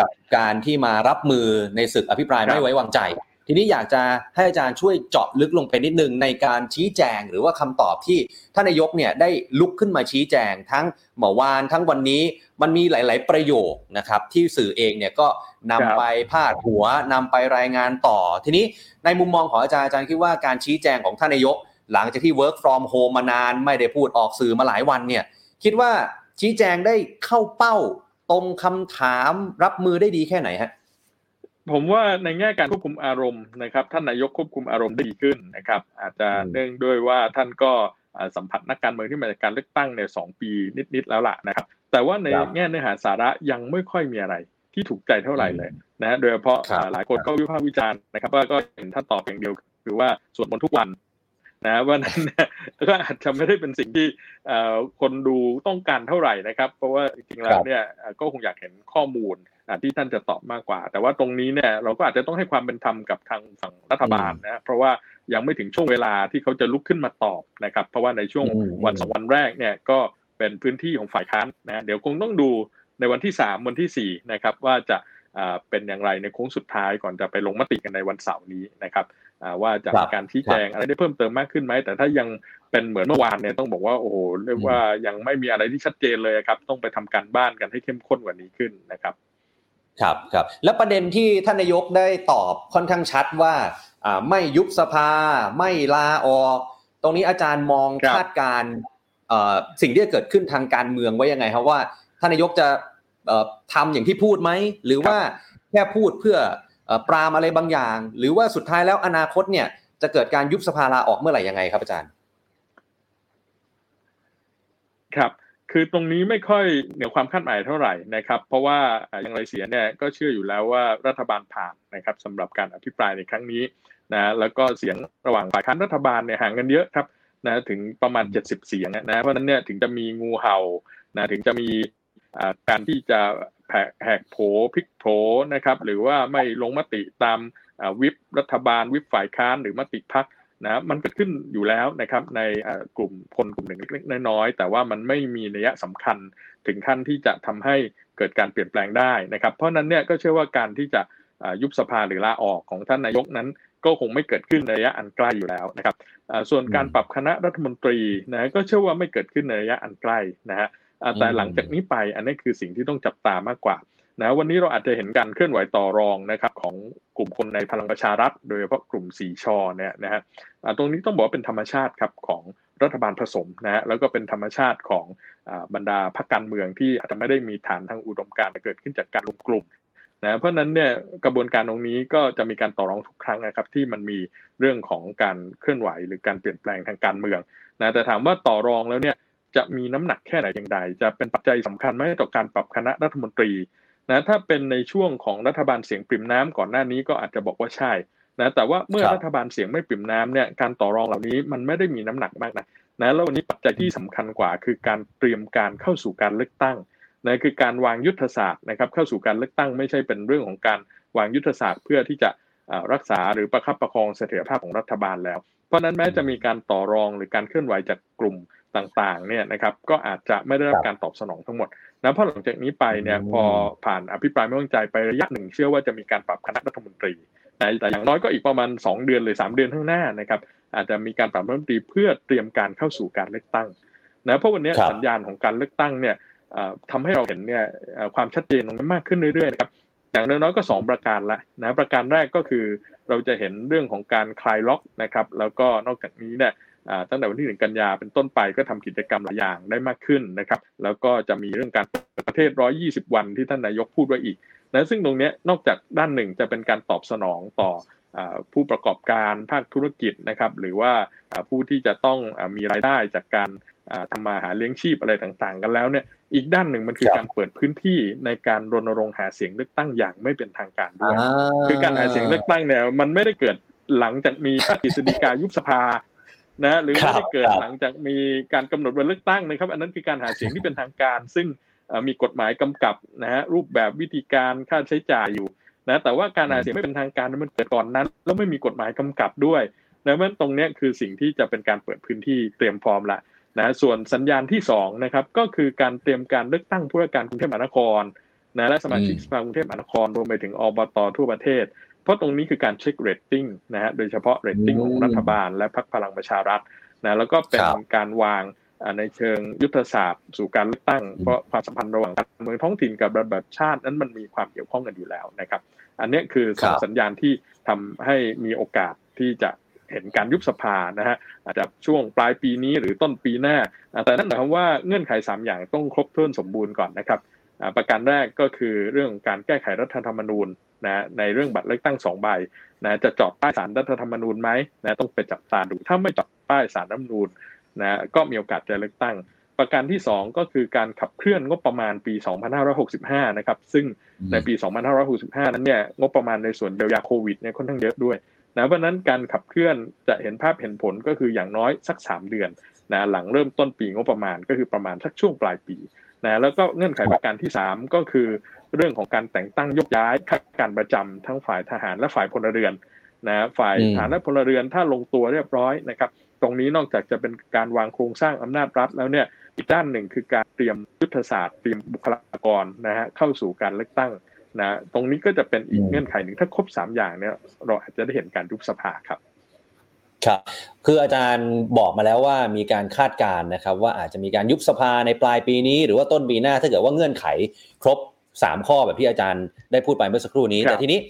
กับการที่มารับมือในศึกอภิปรายไม่ไว้วางใจทีนี้อยากจะให้อาจารย์ช่วยเจาะลึกลงไปนิดนึงในการชี้แจงหรือว่าคำตอบที่ท่านนายกเนี่ยได้ลุกขึ้นมาชี้แจงทั้งเมื่อวานทั้งวันนี้มันมีหลายๆประโยคนะครับที่สื่อเองเนี่ยก็นำไปพาดหัวนำไปรายงานต่อทีนี้ในมุมมองของอาจารย์อาจารย์คิดว่าการชี้แจงของท่านนายกหลังจากที่ work from home มานานไม่ได้พูดออกสื่อมาหลายวันเนี่ยคิดว่าชี้แจงได้เข้าเป้าตรงคำถามรับมือได้ดีแค่ไหนฮะผมว่าในแง่การควบคุมอารมณ์นะครับท่านนายกควบคุมอารมณ์ได้ดีขึ้นนะครับอาจจะเนื่องด้วยว่าท่านก็สัมผัสนักการเมืองที่มาจากการเลือกตั้งใน2ปีนิดๆแล้วล่ะนะครับแต่ว่าในแง่เนื้อหาสาระยังไม่ค่อยมีอะไรที่ถูกใจเท่าไหร่เลยนะฮะโดยเฉพาะหลายคนก็วิพากษ์วิจารณ์นะครับว่าก็เห็นท่านตอบอย่างเดียวคือว่าสวดมนต์ทุกวันนะว่านั้นก็อาจจะไม่ได้เป็นสิ่งที่คนดูต้องการเท่าไหร่นะครับเพราะว่าจริงๆแล้วเนี่ยก็คงอยากเห็นข้อมูลที่ท่านจะตอบมากกว่าแต่ว่าตรงนี้เนี่ยเราก็อาจจะต้องให้ความเป็นธรรมกับทางฝั่งรัฐบาลนะเพราะว่ายังไม่ถึงช่วงเวลาที่เขาจะลุกขึ้นมาตอบนะครับเพราะว่าในช่วงวัน2วันแรกเนี่ยก็เป็นพื้นที่ของฝ่ายค้านนะเดี๋ยวคงต้องดูในวันที่3วันที่4นะครับว่าจะเป็นอย่างไรในโค้งสุดท้ายก่อนจะไปลงมติกันในวันเสาร์นี้นะครับว่าจะมีการชี้แจงอะไรได้เพิ่มเติมมากขึ้นไหมแต่ถ้ายังเป็นเหมือนเมื่อวานเนี่ยต้องบอกว่าโอ้โหเรียกว่ายังไม่มีอะไรที่ชัดเจนเลยครับต้องไปทำการบ้านกันให้เข้มข้นกว่านี้ขึ้นนะครับครับครับและประเด็นที่ท่านนายกได้ตอบค่อนข้างชัดว่าไม่ยุบสภาไม่ลาออกตรงนี้อาจารย์มองคาดการณ์สิ่งที่จะเกิดขึ้นทางการเมืองไว้ยังไงครับว่าท่านนายกจะทำอย่างที่พูดไหมหรือว่าแค่พูดเพื่อปรามอะไรบางอย่างหรือว่าสุดท้ายแล้วอนาคตเนี่ยจะเกิดการยุบสภาลาออกเมื่อไหร่ยังไงครับอาจารย์ครับคือตรงนี้ไม่ค่อยเหนือความคาดหมายเท่าไหร่นะครับเพราะว่าอย่างไรเสียเนี่ยก็เชื่ออยู่แล้วว่ารัฐบาลผ่านนะครับสำหรับการอภิปรายในครั้งนี้นะแล้วก็เสียงระหว่างฝ่ายค้านรัฐบาลเนี่ยห่างกันเยอะครับนะถึงประมาณ70เสียงนะเพราะนั้นเนี่ยถึงจะมีงูเห่านะถึงจะมีการที่จะแหกโผพลิกโผนะครับหรือว่าไม่ลงมติตามวิปรัฐบาลวิปฝ่ายค้านหรือมติพรรคนะมันเกิดขึ้นอยู่แล้วนะครับในกลุ่มคนกลุ่มหนึ่งเล็กๆน้อยๆแต่ว่ามันไม่มีนัยสำคัญถึงขั้นที่จะทำให้เกิดการเปลี่ยนแปลงได้นะครับเพราะนั้นเนี่ยก็เชื่อว่าการที่จะยุบสภาหรือลาออกของท่านนายกนั้นก็คงไม่เกิดขึ้นในระยะอันใกล้อยู่แล้วนะครับส่วนการปรับคณะรัฐมนตรีนะก็เชื่อว่าไม่เกิดขึ้นในระยะอันใกล้นะฮะแต่หลังจากนี้ไปอันนี้คือสิ่งที่ต้องจับตามากกว่านะวันนี้เราอาจจะเห็นการเคลื่อนไหวต่อรองนะครับของกลุ่มคนในพลังประชารัฐโดยเฉพาะกลุ่มสีชอเนี่ยนะฮะตรงนี้ต้องบอกว่าเป็นธรรมชาติครับของรัฐบาลผสมนะฮะแล้วก็เป็นธรรมชาติของบรรดาพรรคการเมืองที่อาจจะไม่ได้มีฐานทางอุดมการณ์เกิดขึ้นจากการรวมกลุ่มนะเพราะนั้นเนี่ยกระบวนการตรงนี้ก็จะมีการต่อรองทุกครั้งนะครับที่มันมีเรื่องของการเคลื่อนไหวหรือการเปลี่ยนแปลงทางการเมืองนะแต่ถามว่าต่อรองแล้วเนี่ยจะมีน้ำหนักแค่ไหนอย่างไรจะเป็นปัจจัยสำคัญไหมต่อการปรับคณะรัฐมนตรีนะถ้าเป็นในช่วงของรัฐบาลเสียงปริ่มน้ำก่อนหน้านี้ก็อาจจะบอกว่าใช่นะแต่ว่าเมื่อรัฐบาลเสียงไม่ปริ่มน้ำเนี่ยการต่อรองเหล่านี้มันไม่ได้มีน้ำหนักมากนะแล้ววันนี้ปัจจัยที่สำคัญกว่าคือการเตรียมการเข้าสู่การเลือกตั้งนะคือการวางยุทธศาสตร์นะครับเข้าสู่การเลือกตั้งไม่ใช่เป็นเรื่องของการวางยุทธศาสตร์เพื่อที่จะรักษาหรือประคับประคองเสถียรภาพของรัฐบาลแล้วเพราะนั้นแม้จะมีการต่อรองหรือการเคลื่อนไหวจากกลุ่มต่างๆเนี่ยนะครับก็อาจจะไม่ได้รับการตอบสนองทั้งหมด นะเพราะหลังจากนี้ไปเนี่ยพอผ่านอภิปรายไม่ไว้วางใจไประยะหนึ่งเชื่อว่าจะมีการปรับคณะรัฐมนตรีแต่อย่างน้อยก็อีกประมาณ2เดือนหรือ3เดือนข้างหน้านะครับอาจจะมีการปรับรัฐมนตรีเพื่อเตรียมการเข้าสู่การเลือกตั้งนะเพราะวันนี้สัญญาณของการเลือกตั้งเนี่ยทำให้เราเห็นเนี่ยความชัดเจนมากขึ้นเรื่อยๆนะครับอย่างน้อยๆก็2ประการละนะประการแรกก็คือเราจะเห็นเรื่องของการคลายล็อกนะครับแล้วก็นอกจากนี้เนี่ยตั้งแต่วันที่1 กันยาเป็นต้นไปก็ทำกิจกรรมหลายอย่างได้มากขึ้นนะครับแล้วก็จะมีเรื่องการเปิดประเทศ120วันที่ท่านนายกพูดไว้อีกนะซึ่งตรงนี้นอกจากด้านหนึ่งจะเป็นการตอบสนองต่อผู้ประกอบการภาคธุรกิจนะครับหรือว่าผู้ที่จะต้องมีรายได้จากการทำมาหาเลี้ยงชีพอะไรต่างๆกันแล้วเนี่ยอีกด้านหนึ่งมันคือการเปิดพื้นที่ในการรณรงค์หาเสียงเลือกตั้งอย่างไม่เป็นทางการด้วยคือการหาเสียงเลือกตั้งเนี่ยมันไม่ได้เกิดหลังจากมีกฤษฎีกายุบสภานะหรือไม่ได้เกิดหลังจากมีการกำหนดวันเลือกตั้งนะครับอันนั้นคือการหาเสียงที่เป็นทางการซึ่งมีกฎหมายกำกับนะฮะรูปแบบวิธีการค่าใช้จ่ายอยู่นะแต่ว่าการหาเสียงไม่เป็นทางการมันเกิดก่อนนั้นแล้วไม่มีกฎหมายกำกับด้วยนะเพราะฉะนั้นตรงนี้คือสิ่งที่จะเป็นการเปิดพื้นที่เตรียมพร้อมละนะส่วนสัญญาณที่2นะครับก็คือการเตรียมการเลือกตั้งผู้ว่าการกรุงเทพมหานครนะและสมาชิกสภากรุงเทพมหานครรวมไปถึงอบต.ทั่วประเทศเพราะตรงนี้คือการเช็คเรตติ้งนะฮะโดยเฉพาะเรตติ้งของรัฐบาลและพรรคพลังประชารัฐนะแล้วก็เป็นการวางในเชิงยุทธศาสตร์สู่การเลือกตั้งเพราะความสัมพันธ์ระหว่างการเมืองท้องถิ่นกับระดับชาตินั้นมันมีความเกี่ยวข้องกันอยู่แล้วนะครับอันนี้คือสัญญาณที่ทำให้มีโอกาสที่จะเห็นการยุบสภานะฮะอาจจะช่วงปลายปีนี้หรือต้นปีหน้าแต่นั่นหมายความว่าเงื่อนไข3อย่างต้องครบถ้วนสมบูรณ์ก่อนนะครับประการแรกก็คือเรื่องการแก้ไขรัฐธรรมนูญนะในเรื่องบัตรเลือกตั้ง2ใบนะจะเจาะป้ายศาลรัฐธรรมนูญมั้ยนะต้องไปจับตาดูถ้าไม่เจาะป้ายศาลรัฐธรรมนูญนะก็มีโอกาสจะเลือกตั้งประการที่2ก็คือการขับเคลื่อนงบประมาณปี2565นะครับซึ่งในปี2565นั้นเนี่ยงบประมาณในส่วนเยียวยาโควิดเนี่ยค่อนข้างเยอะด้วยนะเพราะนั้นการขับเคลื่อนจะเห็นภาพเห็นผลก็คืออย่างน้อยสัก3เดือนนะหลังเริ่มต้นปีงบประมาณก็คือประมาณสักช่วงปลายปีนะแล้วก็เงื่อนไขประการที่3ก็คือเรื่องของการแต่งตั้งยกย้ายข้าราชการประจำทั้งฝ่ายทหารและฝ่ายพลเรือนนะฝ่ายทหารและพลเรือนถ้าลงตัวเรียบร้อยนะครับตรงนี้นอกจากจะเป็นการวางโครงสร้างอำนาจรัฐแล้วเนี่ยอีกด้านหนึ่งคือการเตรียมยุทธศาสตร์เตรียมบุคลากรนะฮะเข้าสู่การเลือกตั้งนะตรงนี้ก็จะเป็นอีกเงื่อนไขหนึ่งถ้าครบ3อย่างเนี่ยเราอาจจะได้เห็นการยุบสภาครับครับคืออาจารย์บอกมาแล้วว่ามีการคาดการณ์นะครับว่าอาจจะมีการยุบสภาในปลายปีนี้หรือว่าต้นปีหน้าถ้าเกิดว่าเงื่อนไขครบ3ข้อแบบที่อาจารย์ได้พูดไปเมื่อสักครู่นี้แต่ทีนี้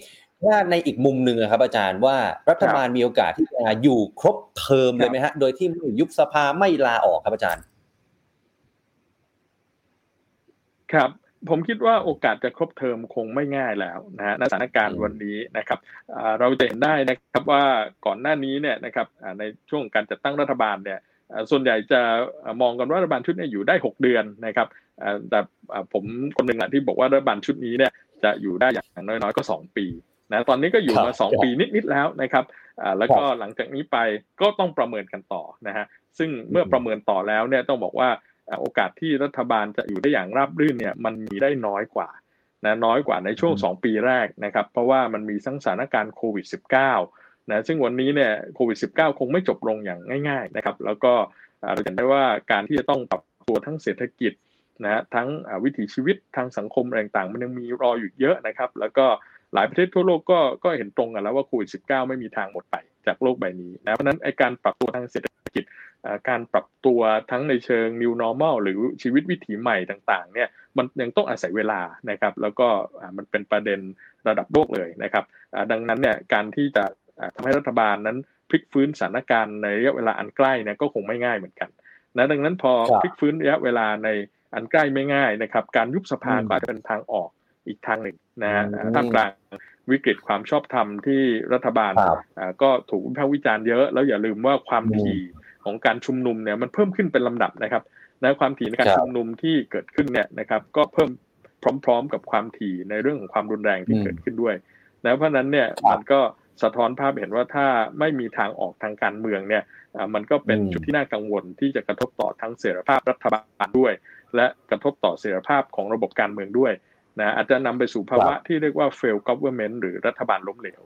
ว่าในอีกมุมนึงครับอาจารย์ว่ารัฐบาลมีโอกาสที่จะอยู่ครบเทอมเลยมั้ยฮะโดยที่ไม่ยุบสภาไม่ลาออกครับอาจารย์ครับผมคิดว่าโอกาสจะครบเทอมคงไม่ง่ายแล้วนะฮะในสถานการณ์วันนี้นะครับเราจะเห็นได้นะครับว่าก่อนหน้านี้เนี่ยนะครับในช่วงการจัดตั้งรัฐบาลเนี่ยส่วนใหญ่จะมองกันว่ารัฐบาลชุดนี้อยู่ได้6เดือนนะครับแต่ผมคนหนึ่งแหละที่บอกว่ารัฐบาลชุดนี้เนี่ยจะอยู่ได้อย่างน้อยๆก็2ปีนะตอนนี้ก็อยู่มา2ปีนิดๆแล้วนะครับแล้วก็หลังจากนี้ไปก็ต้องประเมินกันต่อนะฮะซึ่งเมื่อประเมินต่อแล้วเนี่ยต้องบอกว่าโอกาสที่รัฐบาลจะอยู่ได้อย่างราบรื่นเนี่ยมันมีได้น้อยกว่าในช่วง2ปีแรกนะครับเพราะว่ามันมีทั้งสถานการณ์โควิด-19 นะซึ่งวันนี้เนี่ยโควิด-19 คงไม่จบลงอย่างง่ายๆนะครับแล้วก็เราเห็นได้ว่าการที่จะต้องปรับตัวทั้งเศรษฐกิจนะทั้งวิถีชีวิตทางสังคมอะไรต่างๆมันยังมีรออยู่เยอะนะครับแล้วก็หลายประเทศทั่วโลกก็เห็นตรงกันแล้วว่าโควิด-19 ไม่มีทางหมดไปจากโลกใบนี้นะเพราะนั้นไอ้การปรับตัวทางเศรษฐกิจการปรับตัวทั้งในเชิง new normal หรือชีวิตวิถีใหม่ต่างๆเนี่ยมันยังต้องอาศัยเวลานะครับแล้วก็มันเป็นประเด็นระดับโลกเลยนะครับดังนั้นเนี่ยการที่จะทำให้รัฐบาลนั้นพลิกฟื้นสถานการณ์ในระยะเวลาอันใกล้เนี่ยก็คงไม่ง่ายเหมือนกันนะดังนั้นพอพลิกฟื้นระยะเวลาในอันใกล้ไม่ง่ายนะครับการยุบสภาก็อาจจะเป็นทางออกอีกทางหนึ่งนะฮะท่ามกลางวิกฤตความชอบธรรมที่รัฐบาลก็ถูกวิพากษ์วิจารณ์เยอะแล้วอย่าลืมว่าความถี่ของการชุมนุมเนี่ยมันเพิ่มขึ้นเป็นลำดับนะครับนะความถี่ในการชุมนุมที่เกิดขึ้นเนี่ยนะครับก็เพิ่มพร้อมๆกับความถี่ในเรื่องของความรุนแรงที่เกิดขึ้นด้วยนะเพราะนั้นเนี่ยมันก็สะท้อนภาพเห็นว่าถ้าไม่มีทางออกทางการเมืองเนี่ยมันก็เป็นจุดที่น่ากังวลที่จะกระทบต่อทั้งเสรีภาพรัฐบาลด้วยและกระทบต่อเสรีภาพของระบบการเมืองด้วยนะอาจจะนำไปสู่ภาวะที่เรียกว่า fail government หรือรัฐบาลล้มเหลว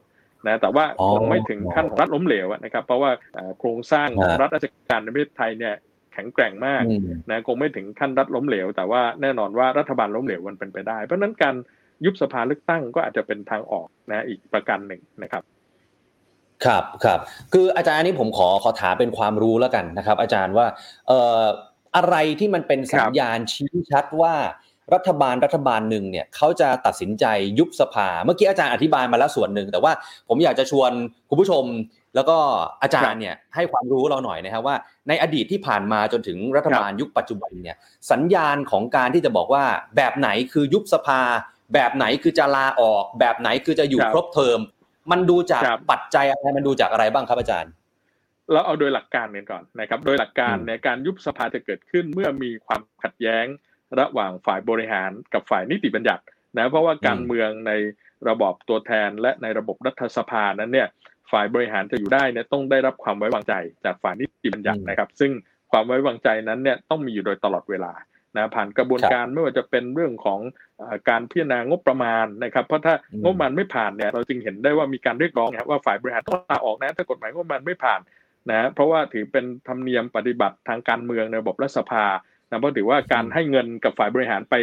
นะแต่ว่าคงไม่ถึงขั้นของรัฐล้มเหลวนะครับเพราะว่าโครงสร้างของรัฐราชการในประเทศไทยเนี่ยแ ข็งแกร่งมากนะคงไม่ถึงขั้นรัฐล้มเหลวแต่ว่าแน่นอนว่ารัฐบาลล้มเหลวมันเป็นไปได้เพราะนั้นการยุบสภาเลือกตั้งก็อาจจะเป็นทางออกนะอีกประการหนึ่งนะครับครับครับคืออาจารย์อันนี้ผมขอถามเป็นความรู้แล้วกันนะครับอาจารย์ว่าอะไรที่มันเป็นสัญญาณชี้ชัดว่ารัฐบาลหนึ่งเนี่ยเขาจะตัดสินใจยุบสภาเมื่อกี้อาจารย์อธิบายมาแล้วส่วนหนึ่งแต่ว่าผมอยากจะชวนคุณผู้ชมแล้วก็อาจารย์เนี่ยให้ความรู้เราหน่อยนะครับว่าในอดีตที่ผ่านมาจนถึงรัฐบาลยุคปัจจุบันเนี่ยสัญญาณของการที่จะบอกว่าแบบไหนคือยุบสภาแบบไหนคือจะลาออกแบบไหนคือจะอยู่ครบเทอมมันดูจากปัจจัยอะไรมันดูจากอะไรบ้างครับอาจารย์เราเอาโดยหลักการกันก่อนนะครับโดยหลักการในการยุบสภาจะเกิดขึ้นเมื่อมีความขัดแย้งระหว่างฝ่ายบริหารกับฝ่ายนิติบัญญัตินะเพราะว่าการเมืองในระบอบตัวแทนและในระบบรัฐสภานั้นเนี่ยฝ่ายบริหารจะอยู่ได้เนี่ยต้องได้รับความไว้วางใจจากฝ่ายนิติบัญญัตินะครับซึ่งความไว้วางใจนั้นเนี่ยต้องมีอยู่โดยตลอดเวลานะผ่านกระบวนการไม่ว่าจะเป็นเรื่องของการพิจารณางบประมาณนะครับเพราะถ้างบประมาณไม่ผ่านเนี่ยเราจึงเห็นได้ว่ามีการเรียกร้องว่าฝ่ายบริหารต้องลาออกนะถ้ากฎหมายงบประมาณไม่ผ่านนะเพราะว่าถือเป็นธรรมเนียมปฏิบัติทางการเมืองในระบบรัฐสภานะเพราะถือว่าการให้เงินกับฝ่ายบริหารไป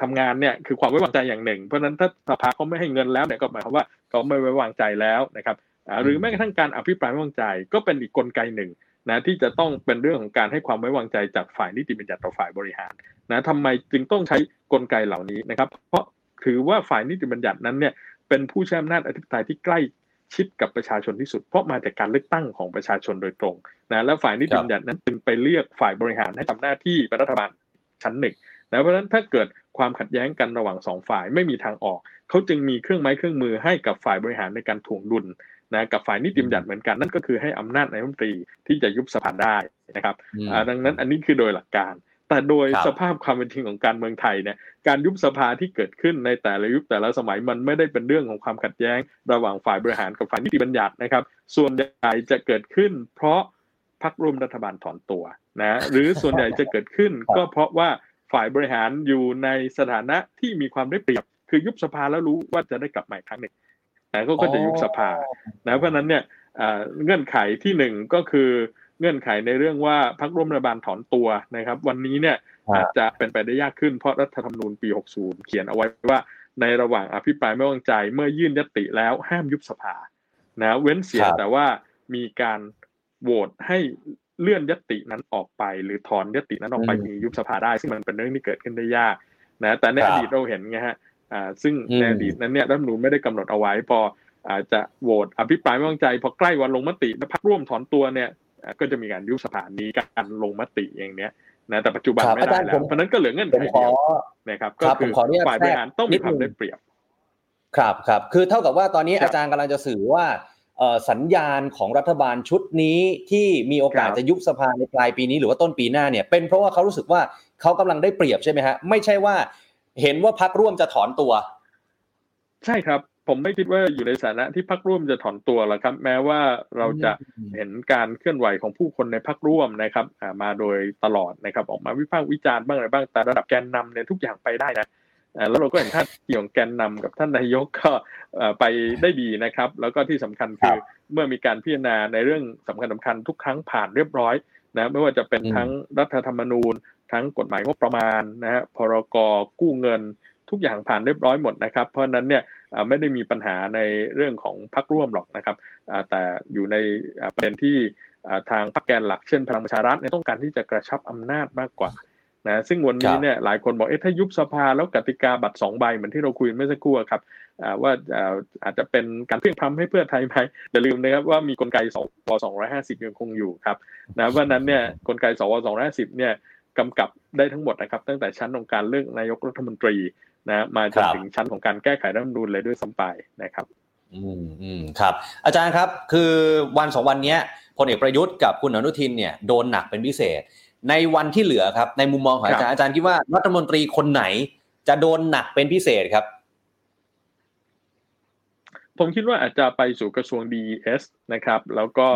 ทำงานเนี่ยคือความไว้วางใจอย่างหนึ่งเพราะนั้นถ้าสภาเขาไม่ให้เงินแล้วเนี่ยก็หมายความว่าเขาไม่ไว้วางใจแล้วนะครับหรือแม้กระทั่งการอภิปรายไม่วางใจก็เป็นอีกกลไกหนึ่งนะที่จะต้องเป็นเรื่องของการให้ความไว้วางใจจากฝ่ายนิติบัญญัติต่อฝ่ายบริหารนะทำไมจึงต้องใช้กลไกเหล่านี้นะครับเพราะถือว่าฝ่ายนิติบัญญัตินั้นเนี่ยเป็นผู้ใช้อำนาจอธิปไตยที่ใกล้ชิดกับประชาชนที่สุดเพราะมาจากการเลือกตั้งของประชาชนโดยตรงนะและฝ่ายนิติบัญญัตินั้นจึงไปเลือกฝ่ายบริหารให้ทำหน้าที่เป็นรัฐบาลชั้นหนึ่งนะเพราะฉะนั้นถ้าเกิดความขัดแย้งกันระหว่างสองฝ่ายไม่มีทางออกเขาจึงมีเครื่องไม้เครื่องมือให้กับฝ่ายบริหารในการถ่วงดุลนะกับฝ่ายนิติบัญญัติเหมือนกันนั่นก็คือให้อำนาจนายกรัฐมนตรีที่จะยุบสภาได้นะครับดังนั้นอันนี้คือโดยหลักการแต่โดยสภาพความเป็นจริงของการเมืองไทยเนี่ยการยุบสภาที่เกิดขึ้นในแต่ละยุคแต่ละสมัยมันไม่ได้เป็นเรื่องของความขัดแย้งระหว่างฝ่ายบริหารกับฝ่ายนิติบัญญัตินะครับส่วนใหญ่จะเกิดขึ้นเพราะพรรคร่วมรัฐบาลถอนตัวนะหรือส่วนใหญ่จะเกิดขึ้นก็เพราะว่าฝ่ายบริหารอยู่ในสถานะที่มีความได้เปรียบคือยุบสภาแล้วรู้ว่าจะได้กลับมาอีกครั้งหนึ่งนะก็จะยุบสภานะเพราะนั้นเนี่ยเงื่อนไขที่หนึ่งก็คือเงื่อนไขในเรื่องว่าพรรคร่วมรัฐบาลถอนตัวนะครับวันนี้เนี่ยอาจจะเป็นไปได้ยากขึ้นเพราะรัฐธรรมนูญปี60เขียนเอาไว้ว่าในระหว่างอภิปรายไม่วางใจเมื่อยื่นญัตติแล้วห้ามยุบสภานะเว้นเสียแต่ว่ามีการโหวตให้เลื่อนญัตตินั้นออกไปหรือถอนญัตตินั้นออกไปมียุบสภาได้ซึ่งมันเป็นเรื่องที่เกิดขึ้นได้ยากนะแต่ในอดีตเราเห็นไงฮะซึ่งในอดีตนั้นเนี่ยรัฐธรรมนูญไม่ได้กำหนดเอาไว้พอจะโหวตอภิปรายไม่วางใจพอใกล้วันลงมติและพรรคร่วมถอนตัวเนี่ยก็จะมีการยุบสภานี้การลงมติอย่างเนี้ยนะแต่ปัจจุบันไม่ได้แล้วเพราะนั้นก็เหลือเงื่อนไขเดียวนะครับก็คือฝ่ายบริหารต้องมีความได้เปรียบครับครับคือเท่ากับว่าตอนนี้อาจารย์กำลังจะสื่อว่าสัญญาณของรัฐบาลชุดนี้ที่มีโอกาสจะยุบสภาในปลายปีนี้หรือว่าต้นปีหน้าเนี่ยเป็นเพราะว่าเขารู้สึกว่าเขากำลังได้เปรียบใช่ไหมฮะไม่ใช่ว่าเห็นว่าพรรคร่วมจะถอนตัวใช่ครับผมไม่คิดว่าอยู่ในสถานะที่พรรคร่วมจะถอนตัวหรอกครับแม้ว่าเราจะเห็นการเคลื่อนไหวของผู้คนในพรรคร่วมนะครับมาโดยตลอดนะครับออกมาวิพากษ์วิจารณ์บ้างอะไรบ้างแต่ระดับแกนนำเนี่ยทุกอย่างไปได้นะแล้วเราก็เห็นท่านที่ของแกนนำกับท่านนายกก็ไปได้ดีนะครับแล้วก็ที่สำคัญคือเมื่อมีการพิจารณาในเรื่องสำคัญทุกครั้งผ่านเรียบร้อยนะไม่ว่าจะเป็นทั้งรัฐธรรมนูญทั้งกฎหมายงบประมาณนะฮะพรก.กู้เงินทุกอย่างผ่านเรียบร้อยหมดนะครับเพราะนั้นเนี่ยไม่ได้มีปัญหาในเรื่องของพรรคร่วมหรอกนะครับแต่อยู่ในประเด็นที่ทางพรรคแกนหลักเช่นพลังประชารัฐเนี่ยต้องการที่จะกระชับอำนาจมากกว่านะซึ่งวันนี้เนี่ยหลายคนบอกถ้ายุบสภาแล้วกติกาบัตร2ใบเหมือนที่เราคุยเมื่อสักครู่ครับว่าอาจจะเป็นการเพ่งพรำให้เพื่อไทยไหมอย่าลืมนะครับว่ามีกลไกสว250ยังคงอยู่ครับนะเพราะนั้นเนี่ยกลไกสว250เนี่ยกำกับได้ทั้งหมดนะครับตั้งแต่ชั้นของการเลือกนายกรัฐมนตรีนะมาจนถึงชั้นของการแก้ไขรัฐธรรมนูญเลยด้วยซ้ำไปนะครับครับอาจารย์ครับคือวัน2วันนี้พลเอกประยุทธ์กับคุณอนุทินเนี่ยโดนหนักเป็นพิเศษในวันที่เหลือครับในมุมมองของอาจารย์คิดว่ารัฐมนตรีคนไหนจะโดนหนักเป็นพิเศษครับผมคิดว่าอาจจะไปสู่กระทรวง DES นะครับแล้วก็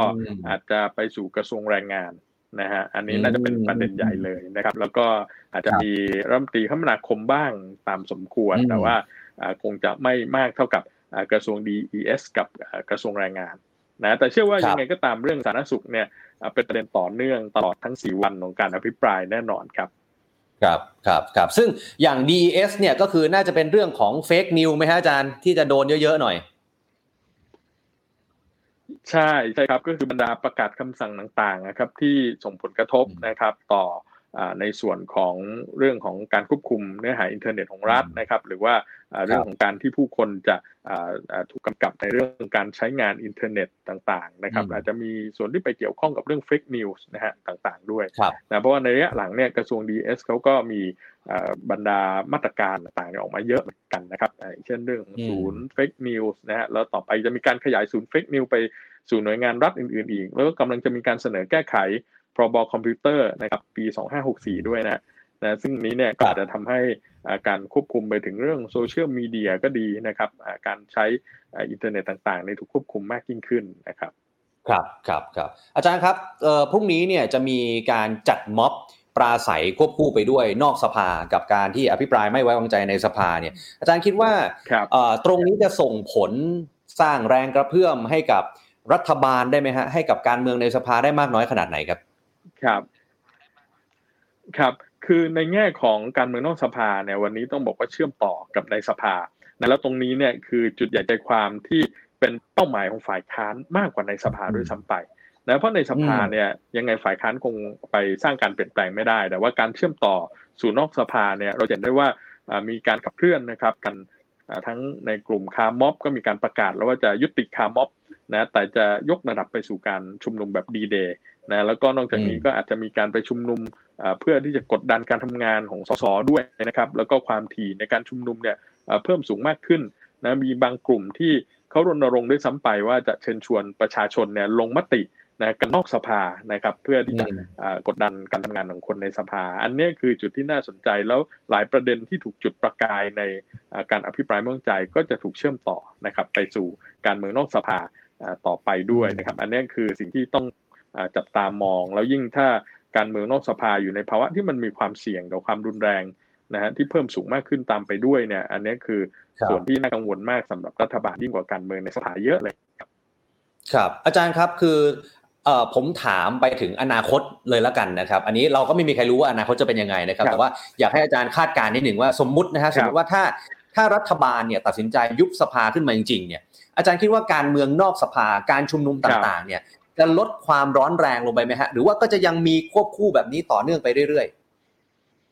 อาจจะไปสู่กระทรวงแรงงานนะฮะอันนี้น่าจะเป็นประเด็นใหญ่เลยนะครับแล้วก็อาจจะมีรัฐมนตรีคมนาคมบ้างตามสมควรแต่ว่าคงจะไม่มากเท่ากับกระทรวง DES กับกระทรวงแรงงาน นะแต่เชื่อว่ายังไงก็ตามเรื่องสาธารณสุขเนี่ยเป็นประเด็นต่อเนื่องตลอดทั้ง4วันของการอภิปรายแน่นอนครับครับซึ่งอย่าง DES เนี่ยก็คือน่าจะเป็นเรื่องของเฟคนิวส์มั้ยฮะอาจารย์ที่จะโดนเยอะๆหน่อยใช่ครับก็คือบรรดาประกาศคำสั่งต่างๆนะครับที่ส่งผลกระทบนะครับต่อในส่วนของเรื่องของการควบคุมเนื้อหาอินเทอร์เน็ตของรัฐนะครับหรือว่าเรื่องของการที่ผู้คนจะถูกกำกับในเรื่องการใช้งานอินเทอร์เน็ตต่างๆนะครับอาจจะมีส่วนที่ไปเกี่ยวข้องกับเรื่องเฟกนิวส์นะฮะต่างๆด้วยนะเพราะว่าในระยะหลังเนี่ยกระทรวง DS เขาก็มีบรรดามาตรการต่างๆออกมาเยอะเหมือนกันนะครับเช่นเรื่องศูนย์เฟกนิวส์นะฮะแล้วต่อไปจะมีการขยายศูนย์เฟกนิวส์ไปสู่หน่วยงานรัฐอื่นๆอีกแล้วก็กำลังจะมีการเสนอแก้ไขพรบคอมพิวเตอร์นะครับปี2564ด้วยนะซึ่งนี้เนี่ยก็อาจจะทำให้การควบคุมไปถึงเรื่องโซเชียลมีเดียก็ดีนะครับการใช้อินเทอร์เน็ตต่างๆในถูกควบคุมมากยิ่งขึ้นนะครับครับอาจารย์ครับพรุ่งนี้เนี่ยจะมีการจัดม็อบปราศัยควบคู่ไปด้วยนอกสภากับการที่อภิปรายไม่ไว้วางใจในสภาเนี่ยอาจารย์คิดว่าตรงนี้จะส่งผลสร้างแรงกระเพื่อมให้กับรัฐบาลได้ไหมฮะให้กับการเมืองในสภาได้มากน้อยขนาดไหนครับคือในแง่ของการเมืองนอกสภาเนี่ยวันนี้ต้องบอกว่าเชื่อมต่อกับในสภาแล้วตรงนี้เนี่ยคือจุดใหญ่ใจความที่เป็นเป้าหมายของฝ่ายค้านมากกว่าในสภาด้วยซ้ำไปนะเพราะในสภาเนี่ยยังไงฝ่ายค้านคงไปสร้างการเปลี่ยนแปลงไม่ได้แต่ว่าการเชื่อมต่อสู่นอกสภาเนี่ยเราเห็นได้ว่ามีการขับเคลื่อนนะครับกันทั้งในกลุ่มคาร์ม็อบก็มีการประกาศแล้วว่าจะยุติคาร์ม็อบนะแต่จะยกระดับไปสู่การชุมนุมแบบดีเดย์นะแล้วก็นอกจากนี้ก็อาจจะมีการไปชุมนุมเพื่อที่จะกดดันการทำงานของสสด้วยนะครับแล้วก็ความถี่ในการชุมนุมเนี่ยเพิ่มสูงมากขึ้นนะมีบางกลุ่มที่เขารณรงค์ด้วยซ้ำไปว่าจะเชิญชวนประชาชนเนี่ยลงมตินะกันนอกสภานะครับเพื่อที่จะกดดันการทำงานของคนในสภาอันนี้คือจุดที่น่าสนใจแล้วหลายประเด็นที่ถูกจุดประกายในการอภิปรายไม่ไว้วางใจก็จะถูกเชื่อมต่อนะครับไปสู่การเมืองนอกสภาต่อไปด้วยนะครับอันนี้คือสิ่งที่ต้องจับตามองแล้วยิ่งถ้าการเมืองนอกสภาอยู่ในภาวะที่มันมีความเสี่ยงกับความรุนแรงนะฮะที่เพิ่มสูงมากขึ้นตามไปด้วยเนี่ยอันนี้คือส่วนที่น่ากังวลมากสำหรับรัฐบาลยิ่งกว่าการเมืองในสภาเยอะเลยครับอาจารย์ครับคือผมถามไปถึงอนาคตเลยละกันนะครับอันนี้เราก็ไม่มีใครรู้ว่าอนาคตจะเป็นยังไงนะครับแต่ว่าอยากให้อาจารย์คาดการณ์นิดหนึ่งว่าสมมติว่าถ้ารัฐบาลเนี่ยตัดสินใจยุบสภาขึ้นมาจริงๆเนี่ยอาจารย์คิดว่าการเมืองนอกสภาการชุมนุมต่างๆเนี่ยจะลดความร้อนแรงลงไปไหมฮะหรือว่าก็จะยังมีควบคู่แบบนี้ต่อเนื่องไปเรื่อย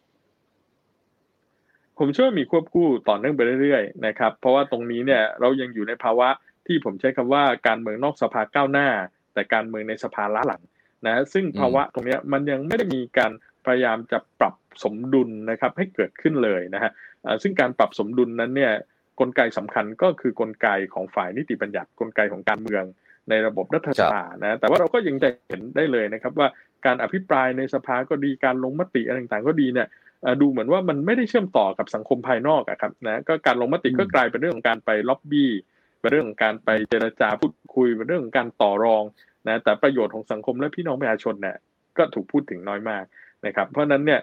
ๆผมเชื่อว่ามีควบคู่ต่อเนื่องไปเรื่อยๆนะครับเพราะว่าตรงนี้เนี่ยเรายังอยู่ในภาวะที่ผมใช้คำว่าการเมืองนอกสภาก้าวหน้าแต่การเมืองในสภาล้าหลังนะซึ่งภาวะตรงนี้มันยังไม่ได้มีการพยายามจะปรับสมดุลนะครับให้เกิดขึ้นเลยนะฮะซึ่งการปรับสมดุลนั้นเนี่ยกลไกสำคัญก็คือกลไกของฝ่ายนิติบัญญัติกลไกของการเมืองในระบบรัฐสภานะแต่ว่าเราก็ยังจะเห็นได้เลยนะครับว่าการอภิปรายในสภาก็ดีการลงมติอะไรต่างๆก็ดีเนี่ยดูเหมือนว่ามันไม่ได้เชื่อมต่อกับสังคมภายนอกอะครับนะก็การลงมติก็กลายเป็นเรื่องของการไปล็อบบี้เป็นเรื่องของการไปเจรจาพูดคุยเป็นเรื่องของการต่อรองนะแต่ประโยชน์ของสังคมและพี่น้องประชาชนเนี่ยก็ถูกพูดถึงน้อยมากนะครับเพราะนั้นเนี่ย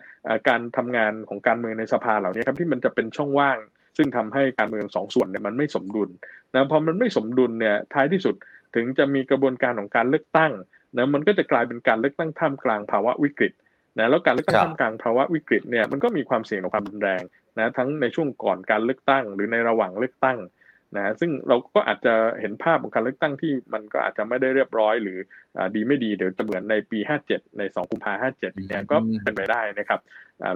การทำงานของการเมืองในสภาเหล่านี้ครับที่มันจะเป็นช่องว่างซึ่งทำให้การเมืองสองส่วนเนี่ยมันไม่สมดุลนะพอมันไม่สมดุลเนี่ยท้ายที่สุดถึงจะมีกระบวนการของการเลือกตั้งนะมันก็จะกลายเป็นการเลือกตั้งท่ามกลางภาวะวิกฤตนะแล้วการเลือกตั้งท่ามกลางภาวะวิกฤตเนี่ยมันก็มีความเสี่ยงต่อความรุนแรงนะทั้งในช่วงก่อนการเลือกตั้งหรือในระหว่างเลือกตั้งนะซึ่งเราก็อาจจะเห็นภาพของการเลือกตั้งที่มันก็อาจจะไม่ได้เรียบร้อยหรือดีไม่ดีเดี๋ยวจะเหมือนในปี57ใน2กุมภาพันธ์57เนี่ยก็เป็นไปได้นะครับ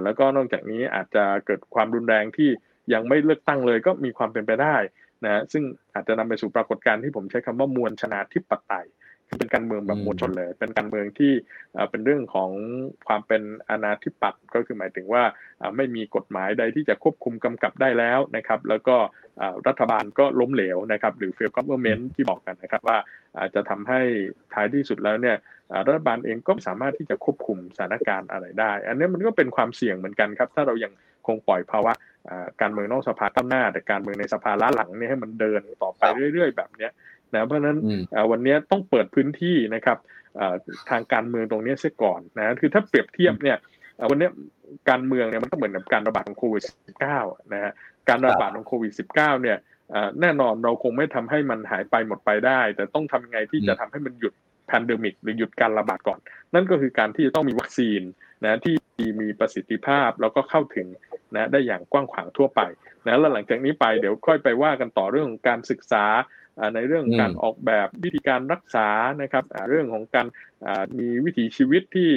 แล้วก็นอกจากนี้อาจจะเกิดความรุนแรงที่ยังไม่เลือกตั้งเลยก็มีความเป็นไปได้นะซึ่งอาจจะนำไปสู่ปรากฏการณ์ที่ผมใช้คำว่ามวลชนาธิปไตยคือเป็นการเมืองแบบมวลชนเลยเป็นการเมืองที่เป็นเรื่องของความเป็นอาณาธิปัตย์ก็คือหมายถึงว่าไม่มีกฎหมายใดที่จะควบคุมกำกับได้แล้วนะครับแล้วก็รัฐบาลก็ล้มเหลวนะครับหรือ failed government ที่บอกกันนะครับว่าจะทำให้ท้ายที่สุดแล้วเนี่ยรัฐบาลเองก็ไม่สามารถที่จะควบคุมสถานการณ์อะไรได้อันนี้มันก็เป็นความเสี่ยงเหมือนกันครับถ้าเรายังคงปล่อยภาวะการเมืองนอกสภาก้าวหน้าแต่การเมืองในสภาล้าหลังเนี่ยให้มันเดินต่อไปเรื่อยๆแบบเนี้ยนะเพราะฉะนั้นวันนี้ต้องเปิดพื้นที่นะครับทางการเมืองตรงนี้เสียก่อนนะคือถ้าเปรียบเทียบเนี่ยวันนี้การเมืองเนี่ยมันก็เหมือนกับการระบาดของโควิด-19 นะฮะการระบาดของโควิด-19 เนี่ย แน่นอนเราคงไม่ทำให้มันหายไปหมดไปได้แต่ต้องทำไงที่จะทำให้มันหยุดแพนเดมิกหรือหยุดการระบาดก่อนนั่นก็คือการที่จะต้องมีวัคซีนนะที่มีประสิทธิภาพแล้วก็เข้าถึงนะได้อย่างกว้างขวางทั่วไปนะแล้วหลังจากนี้ไปเดี๋ยวค่อยไปว่ากันต่อเรื่องของการศึกษาในเรื่องการออกแบบวิธีการรักษานะครับเรื่องของการมีวิถีชีวิตที่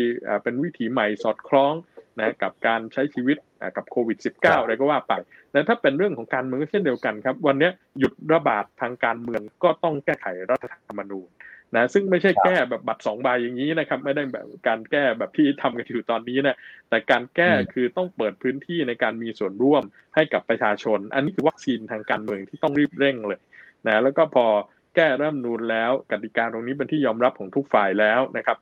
เป็นวิถีใหม่สอดคล้องนะกับการใช้ชีวิตกับโควิด -19 อะไรก็ว่าไปแต่ถ้าเป็นเรื่องของการเมืองเช่นเดียวกันครับวันนี้หยุดระบาดทางการเมืองก็ต้องแก้ไขรัฐธรรมนูญนะซึ่งไม่ใช่แก้แบบบัตร2ใบอย่างนี้นะครับไม่ได้แบบการแก้แบบที่ทำกันอยู่ตอนนี้นะแต่การแก้คือต้องเปิดพื้นที่ในการมีส่วนร่วมให้กับประชาชนอันนี้คือวัคซีนทางการเมืองที่ต้องรีบเร่งเลยนะแล้วก็พอแก้รัฐธรรมนูญแล้วกติกาตรงนี้เป็นที่ยอมรับของทุกฝ่ายแล้วนะครับ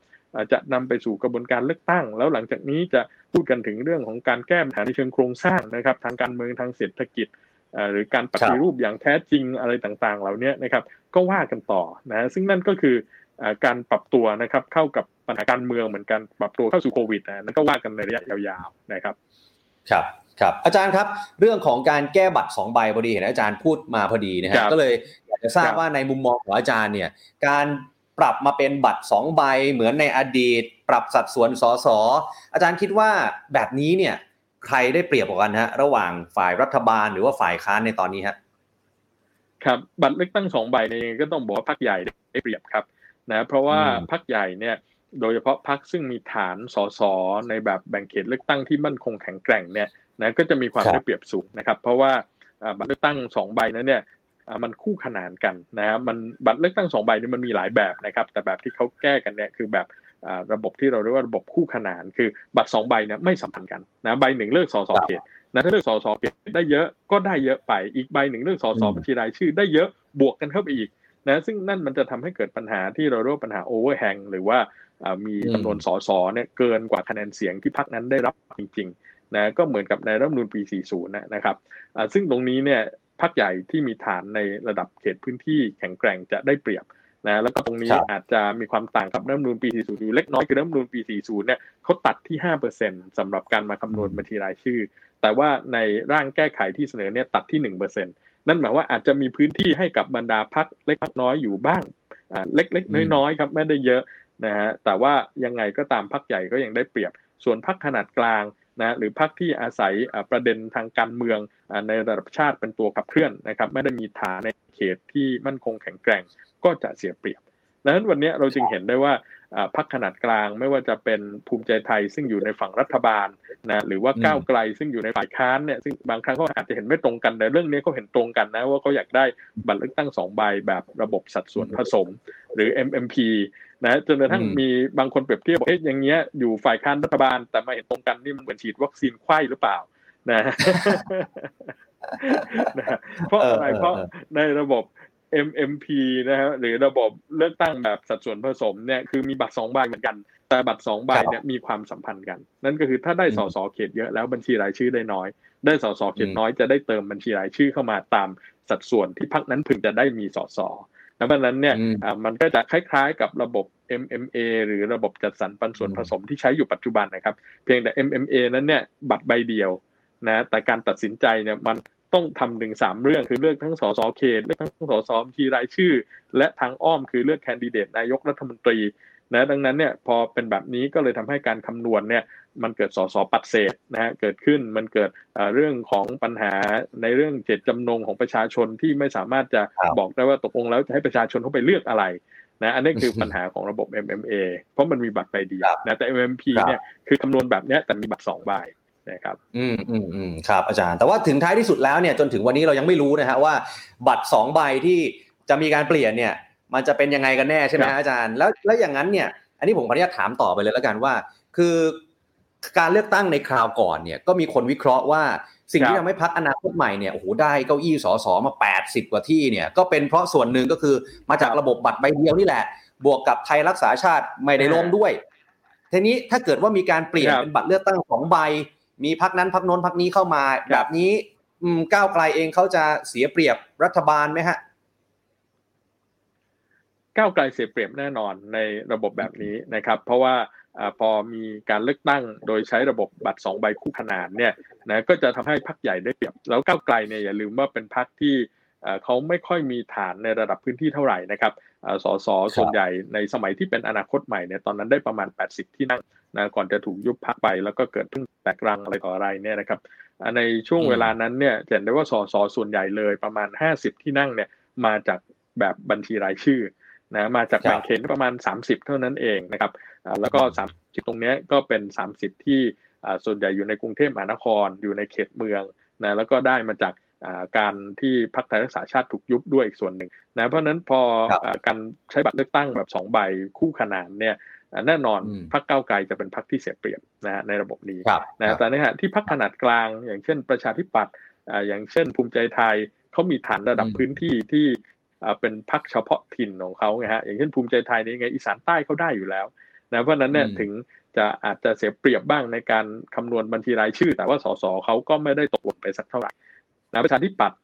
จะนำไปสู่กระบวนการเลือกตั้งแล้วหลังจากนี้จะพูดกันถึงเรื่องของการแก้ปัญหาในเชิงโครงสร้างนะครับทางการเมืองทางเศรษฐกิจหรือการปฏิรูปอย่างแท้จริงอะไรต่างๆเหล่านี้นะครับก็ว่ากันต่อนะซึ่งนั่นก็คือการปรับตัวนะครับเข้ากับปัญหาการเมืองเหมือนกันปรับตัวเข้าสู่โควิดนั่นก็ว่ากันในระยะยาวๆนะครับครับครับอาจารย์ครับเรื่องของการแก้บัตร2ใบพอดีเห็นอาจารย์พูดมาพอดีนะฮะก็เลยอยากจะทราบว่าในมุมมองของอาจารย์เนี่ยการปรับมาเป็นบัตร2ใบเหมือนในอดีตปรับสัดส่วนสสอาจารย์คิดว่าแบบนี้เนี่ยใครได้เปรียบกว่ากันฮะระหว่างฝ่ายรัฐบาลหรือว่าฝ่ายค้านในตอนนี้ฮะครับบัตรเลือกตั้ง2ใบเนี่ยก็ต้องบอกว่าพรรคใหญ่ได้เปรียบครับนะเพราะว่าพรรคใหญ่เนี่ยโดยเฉพาะพรรคซึ่งมีฐานสสในแบบแบ่งเขตเลือกตั้งที่มั่นคงแข็งแกร่งเนี่ยนะก็จะมีความได้เปรียบสูงนะครับเพราะว่าบัตรเลือกตั้ง2ใบนั้นเนี่ยมันคู่ขนานกันนะฮะมันบัตรเลือกตั้ง2ใบนี่มันมีหลายแบบนะครับแต่แบบที่เขาแก้กันเนี่ยคือแบบระบบที่เราเรียกว่าระบบคู่ขนานคือบัตร2ใบเนี่ยไม่สัมพันธ์กันนะใบ1เลือกสสเขตนะถ้าเลือกสสเขตได้เยอะก็ได้เยอะไปอีกใบ1เลือกสสบัญชีรายชื่อได้เยอะบวกกันเข้าไปอีกนะซึ่งนั่นมันจะทำให้เกิดปัญหาที่เราเรียกปัญหาโอเวอร์แฮงหรือว่ามีจำนวนสสเนี่ยเกินกว่าคะแนนเสียงที่พรรคนั้นได้รับจริงๆนะก็เหมือนกับในรัฐธรรมนูญปี40นะครับซึ่งตรงนี้เนี่ยพรรคใหญ่ที่มีฐานในระดับเขตพื้นที่แข็งแกร่งจะได้เปรียบนะแล้วก็ตรงนี้อาจจะมีความต่างกับรัฐธรรมนูญปี40อยู่เล็กน้อยคือรัฐธรรมนูญปี40เนี่ยเขาตัดที่ 5% สำหรับการมาคำนวณบัญชีรายชื่อแต่ว่าในร่างแก้ไขที่เสนอเนี่ยตัดที่ 1% นั่นหมายว่าอาจจะมีพื้นที่ให้กับบรรดาพรรคเล็กพรรคน้อยอยู่บ้างเล็กๆน้อยๆครับไม่ได้เยอะนะฮะแต่ว่ายังไงก็ตามพรรคใหญ่ก็ยังได้เปรียบส่วนพรรคขนาดกลางนะหรือพรรคที่อาศัยประเด็นทางการเมืองในระดับชาติเป็นตัวขับเคลื่อนนะครับไม่ได้มีฐานในเขตที่มั่นคงแข็งแกร่งก็จะเสียเปรียบดังนั้นวันนี้เราจึงเห็นได้ว่าพรรคขนาดกลางไม่ว่าจะเป็นภูมิใจไทยซึ่งอยู่ในฝั่งรัฐบาลนะหรือว่าก้าวไกลซึ่งอยู่ในฝ่ายค้านเนี่ยซึ่งบางครั้งก็อาจจะเห็นไม่ตรงกันแต่เรื่องนี้ก็เห็นตรงกันนะว่าเขาอยากได้บัตรเลือกตั้ง2ใบแบบระบบสัดส่วนผสมหรือ MMP นะจนกระทั่งมีบางคนเปรียบเทียบบอกอย่างเงี้ยอยู่ฝ่ายค้านรัฐบาลแต่มาเห็นตรงกันนี่มันเหมือนฉีดวัคซีนไข้หรือเปล่านะเพราะอะไรเพราะในระบบMMP นะฮะหรือระบบเลือกตั้งแบบสัดส่วนผสมเนี่ยคือมีบัตร2ใบเหมือนกันแต่บัตร2ใบเนี่ยมีความสัมพันธ์กันนั่นก็คือถ้าได้สสเขตเยอะแล้วบัญชีรายชื่อได้น้อยได้สสเขตน้อยจะได้เติมบัญชีรายชื่อเข้ามาตามสัดส่วนที่พรรคนั้นพึงจะได้มีสสดังนั้นเนี่ยมันก็จะคล้ายๆกับระบบ MMA หรือระบบจัดสรรปันส่วนผสมที่ใช้อยู่ปัจจุบันนะครับเพียงแต่ MMA นั้นเนี่ยบัตรใบเดียวนะแต่การตัดสินใจเนี่ยมันต้องทำถึง3เรื่องคือเลือกทั้งสสเขตเลือกทั้งสสบัญชีรายชื่อและทางอ้อมคือเลือกแคนดิเดตนายกรัฐมนตรีนะดังนั้นเนี่ยพอเป็นแบบนี้ก็เลยทำให้การคำนวณเนี่ยมันเกิดสสปัดเศษนะฮะเกิดขึ้นมันเกิดเรื่องของปัญหาในเรื่องเจตจำนงของประชาชนที่ไม่สามารถจะบอกได้ว่าตกลงแล้วจะให้ประชาชนเข้าไปเลือกอะไรนะอันนี้คือปัญหาของระบบ MMA เพราะมันมีบัตรใบเดียวนะแต่ MMP เนี่ยคือคำนวณแบบนี้แต่มีบัตร2ใบนะครับครับอาจารย์แต่ว่าถึงท้ายที่สุดแล้วเนี่ยจนถึงวันนี้เรายังไม่รู้นะฮะว่าบัตร2ใบที่จะมีการเปลี่ยนเนี่ยมันจะเป็นยังไงกันแน่ใช่ไหมอาจารย์แล้วอย่างนั้นเนี่ยอันนี้ผมขออนุญาตถามต่อไปเลยแล้วกันว่าคือการเลือกตั้งในคราวก่อนเนี่ยก็มีคนวิเคราะห์ว่าสิ่งที่ทำให้พรรคอนาคตใหม่เนี่ยโอ้โหได้เก้าอี้สสมา80กว่าที่เนี่ยก็เป็นเพราะส่วนหนึ่งก็คือมาจากระบบบัตรใบเดียวนี่แหละบวกกับไทยรักษาชาติไม่ได้ลงด้วยทีนี้ถ้าเกิดว่ามีการเปลี่ยนเป็นบัตรเลือกตั้ง2ใบมีพรรคนั้นพรรคโน้นพรรคนี้เข้ามาแบบนี้ก้าวไกลเองเขาจะเสียเปรียบรัฐบาลไหมฮะก้าวไกลเสียเปรียบแน่นอนในระบบแบบนี้นะครับเพราะว่าพอมีการเลือกตั้งโดยใช้ระบบบัตร2ใบคู่ขนานเนี่ยนะก็จะทำให้พรรคใหญ่ได้เปรียบแล้วก้าวไกลเนี่ยอย่าลืมว่าเป็นพรรคที่ เขาไม่ค่อยมีฐานในระดับพื้นที่เท่าไหร่นะครับสสส่วนใหญ่ในสมัยที่เป็นอนาคตใหม่เนี่ยตอนนั้นได้ประมาณ80ที่นั่งนะก่อนจะถูกยุบพรรคไปแล้วก็เกิดเพิ่งแตกรังอะไรต่ออะไรเนี่ยนะครับในช่วงเวลานั้นเนี่ยเห็นได้ว่าสสส่วนใหญ่เลยประมาณ50ที่นั่งเนี่ยมาจากแบบบัญชีรายชื่อนะมาจากแบ่งเขตประมาณ30เท่านั้นเองนะครับแล้วก็30ตรงนี้ก็เป็น30ที่ส่วนใหญ่อยู่ในกรุงเทพมหานครอยู่ในเขตเมืองนะแล้วก็ได้มาจากการที่พรรคไทยรักษาชาติถูกยุบด้วยอีกส่วนหนึ่งนะเพราะนั้นพอการใช้บัตรเลือกตั้งแบบ2ใบคู่ขนานเนี่ยแน่นอนพรรคก้าวไกลจะเป็นพรรคที่เสียเปรียบนะในระบบนี้นะแต่ในขณะที่พรรคขนาดกลางอย่างเช่นประชาธิปัตย์อย่างเช่นภูมิใจไทยเขามีฐานระดับพื้นที่ที่เป็นพรรคเฉพาะถิ่นของเขาไงฮะอย่างเช่นภูมิใจไทยนี่ไงอีสานใต้เขาได้อยู่แล้วนะเพราะนั้นเนี่ยถึงจะอาจจะเสียเปรียบบ้างในการคำนวณบัญชีรายชื่อแต่ว่าสสเขาก็ไม่ได้ตกหล่นไปสักเท่าไหร่นะประชาธิปัตย์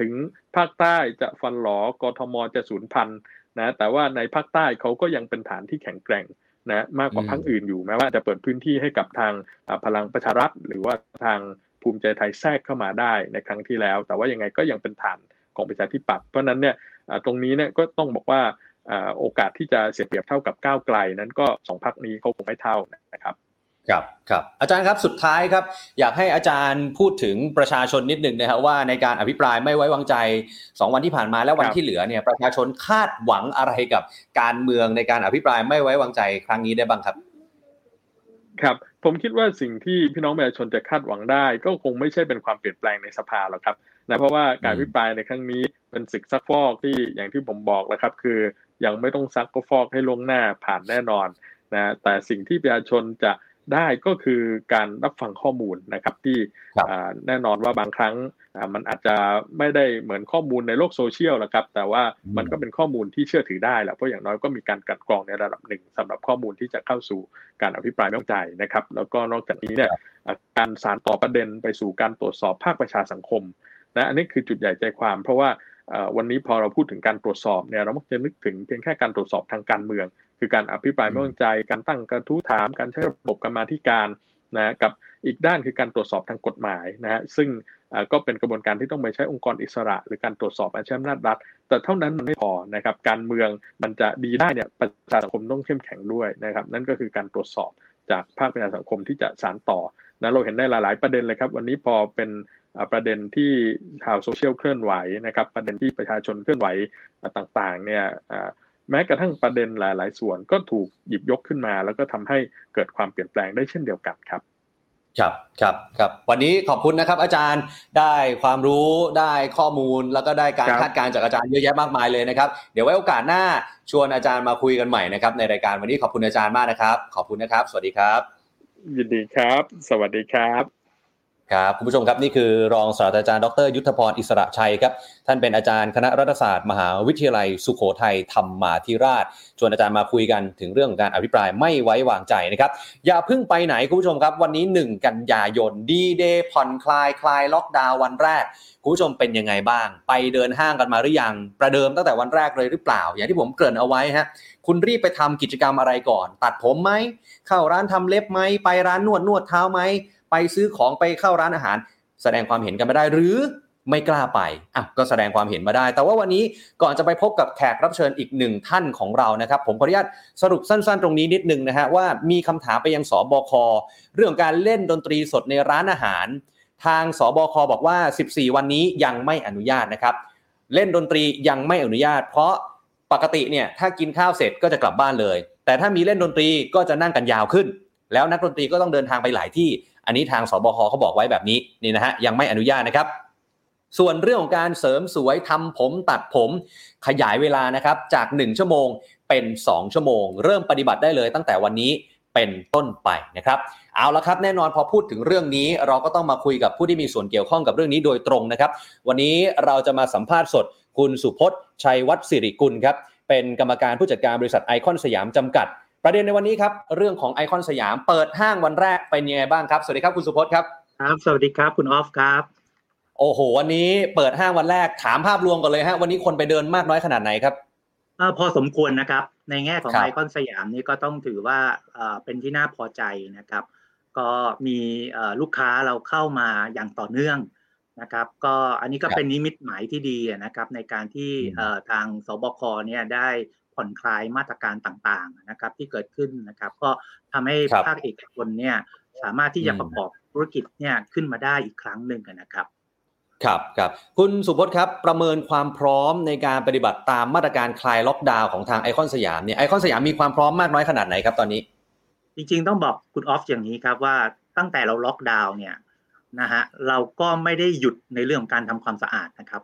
ถึงภาคใต้จะฟันหลอกทมจะสูญพันธุ์นะแต่ว่าในภาคใต้เขาก็ยังเป็นฐานที่แข็งแกร่งนะมากกว่าพรรคอื่นอยู่แม้ว่าจะเปิดพื้นที่ให้กับทางพลังประชารัฐหรือว่าทางภูมิใจไทยแทรกเข้ามาได้ในครั้งที่แล้วแต่ว่ายังไงก็ยังเป็นฐานของประชาธิปัตย์เพราะนั้นเนี่ยตรงนี้เนี่ยก็ต้องบอกว่าโอกาสที่จะเสียเปรียบเท่ากับก้าวไกลนั้นก็2พรรคนี้เขาคงไม่เท่านะครับครับอาจารย์ครับสุดท้ายครับอยากให้อาจารย์พูดถึงประชาชนนิดนึงนะครับว่าในการอภิปรายไม่ไว้วางใจ2วันที่ผ่านมาและวันที่เหลือเนี่ยประชาชนคาดหวังอะไรกับการเมืองในการอภิปรายไม่ไว้วางใจครั้งนี้ได้บ้างครับครับผมคิดว่าสิ่งที่พี่น้องประชาชนจะคาดหวังได้ก็คงไม่ใช่เป็นความเปลี่ยนแปลงในสภาหรอกครับนะเพราะว่าการอภิปรายในครั้งนี้เป็นศึกซักฟอกที่อย่างที่ผมบอกแล้วครับคือยังไม่ต้องซักก็ฟอกให้ล่วงหน้าผ่านแน่นอนนะแต่สิ่งที่ประชาชนจะได้ก็คือการรับฟังข้อมูลนะครับที่แน่นอนว่าบางครั้งมันอาจจะไม่ได้เหมือนข้อมูลในโลกโซเชียลหรอกครับแต่ว่ามันก็เป็นข้อมูลที่เชื่อถือได้แหละเพราะอย่างน้อยก็มีการกลั่นกรองในระดับหนึ่งสำหรับข้อมูลที่จะเข้าสู่การอภิปรายไม่ไว้วางใจนะครับแล้วก็นอกจากนี้เนี่ยการสานต่อประเด็นไปสู่การตรวจสอบภาคประชาสังคมนะอันนี้คือจุดใหญ่ใจความเพราะว่าวันนี้พอเราพูดถึงการตรวจสอบเนี่ยเรามักจะนึกถึงเพียงแค่การตรวจสอบทางการเมืองคือการอภิปรายไม่ไว้วางใจการตั้งกระทู้ถามการใช้ระบบกรรมาธิการนะกับอีกด้านคือการตรวจสอบทางกฎหมายนะฮะซึ่งก็เป็นกระบวนการที่ต้องไปใช้องค์กรอิสระหรือการตรวจสอบอำนาจรัฐแต่เท่านั้นมันไม่พอนะครับการเมืองมันจะดีได้เนี่ยประชาสังคมต้องเข้มแข็งด้วยนะครับนั่นก็คือการตรวจสอบจากภาคประชาสังคมที่จะสานต่อนะเราเห็นได้หลายๆประเด็นเลยครับวันนี้พอเป็นประเด็นที่ข่าวโซเชียลเคลื่อนไหวนะครับประเด็นที่ประชาชนเคลื่อนไหวต่างๆเนี่ยแม้กระทั่งประเด็นหลายๆส่วนก็ถูกหยิบยกขึ้นมาแล้วก็ทำให้เกิดความเปลี่ยนแปลงได้เช่นเดียวกันครับครับวันนี้ขอบคุณนะครับอาจารย์ได้ความรู้ได้ข้อมูลแล้วก็ได้การคาดการณ์จากอาจารย์เยอะแยะมากมายเลยนะครับเดี๋ยวไว้โอกาสหน้าชวนอาจารย์มาคุยกันใหม่นะครับในรายการวันนี้ขอบคุณอาจารย์มากนะครับขอบคุณนะครับสวัสดีครับยินดีครับสวัสดีครับครับคุณผู้ชมครับนี่คือรองศาสตราจารย์ดรยุทธพรอิสระชัยครับท่านเป็นอาจารย์คณะรัฐศาสตร์มหาวิทยาลัยสุโขทัยธรรมาธิราชชวนอาจารย์มาคุยกันถึงเรื่องของการอภิปรายไม่ไว้วางใจนะครับอย่าเพิ่งไปไหนคุณผู้ชมครับวันนี้1กันยายนดีเดย์ผ่อนคลายล็อกดาวน์วันแรกคุณผู้ชมเป็นยังไงบ้างไปเดินห้างกันมาหรือยังประเดิมตั้งแต่วันแรกเลยหรือเปล่าอย่างที่ผมเกริ่นเอาไว้ฮะคุณรีบไปทำกิจกรรมอะไรก่อนตัดผมมั้ยเข้าร้านทำเล็บมั้ยไปร้านนวดเท้ามั้ยไปซื้อของไปเข้าร้านอาหารแสดงความเห็นกันไม่ได้หรือไม่กล้าไปอ่ะก็แสดงความเห็นมาได้แต่ว่าวันนี้ก่อนจะไปพบกับแขกรับเชิญอีก1ท่านของเรานะครับผมขออนุญาตสรุปสั้นๆตรงนี้นิดนึงนะฮะว่ามีคำถามไปยังสบคเรื่องการเล่นดนตรีสดในร้านอาหารทางสบคบอกว่า14วันนี้ยังไม่อนุญาตนะครับเล่นดนตรียังไม่อนุญาตเพราะปกติเนี่ยถ้ากินข้าวเสร็จก็จะกลับบ้านเลยแต่ถ้ามีเล่นดนตรีก็จะนั่งกันยาวขึ้นแล้วนักดนตรีก็ต้องเดินทางไปหลายที่อันนี้ทางสบคเขาบอกไว้แบบนี้นี่นะฮะยังไม่อนุญาตนะครับส่วนเรื่องของการเสริมสวยทำผมตัดผมขยายเวลานะครับจาก1ชั่วโมงเป็น2ชั่วโมงเริ่มปฏิบัติได้เลยตั้งแต่วันนี้เป็นต้นไปนะครับเอาละครับแน่นอนพอพูดถึงเรื่องนี้เราก็ต้องมาคุยกับผู้ที่มีส่วนเกี่ยวข้องกับเรื่องนี้โดยตรงนะครับวันนี้เราจะมาสัมภาษณ์สดคุณสุพจน์ชัยวัฒน์สิริกุลครับเป็นกรรมการผู้จัดการบริษัทไอคอนสยามจำกัดประเด็นในวันนี้ครับเรื่องของไอคอนสยามเปิดห้างวันแรกเป็นยังไงบ้างครับสวัสดีครับคุณสุพจน์ครับครับสวัสดีครับคุณออฟครับโอ้โหวันนี้เปิดห้างวันแรกถามภาพรวมก่อนเลยฮะวันนี้คนไปเดินมากน้อยขนาดไหนครับพอสมควรนะครับในแง่ของไอคอนสยามนี่ก็ต้องถือว่าเป็นที่น่าพอใจนะครับก็มีลูกค้าเราเข้ามาอย่างต่อเนื่อง นะครับก็อันนี้ก็เป็นนิมิตหมายที่ดีนะครับในการที่ทางสบคเนี่ยได้ผ่อนคลายมาตรการต่างๆนะครับที่เกิดขึ้นนะครับก็ทำให้ภาคเอกชนเนี่ยสามารถที่จะประกอบธุรกิจเนี่ยขึ้นมาได้อีกครั้งหนึ่งนะครับครับคุณสุพจน์ครับประเมินความพร้อมในการปฏิบัติตามมาตรการคลายล็อกดาวน์ของทางไอคอนสยามเนี่ยไอคอนสยามมีความพร้อมมากน้อยขนาดไหนครับตอนนี้จริงๆต้องบอกคุณออฟอย่างนี้ครับว่าตั้งแต่เราล็อกดาวน์เนี่ยนะฮะเราก็ไม่ได้หยุดในเรื่องของการทำความสะอาดนะครับ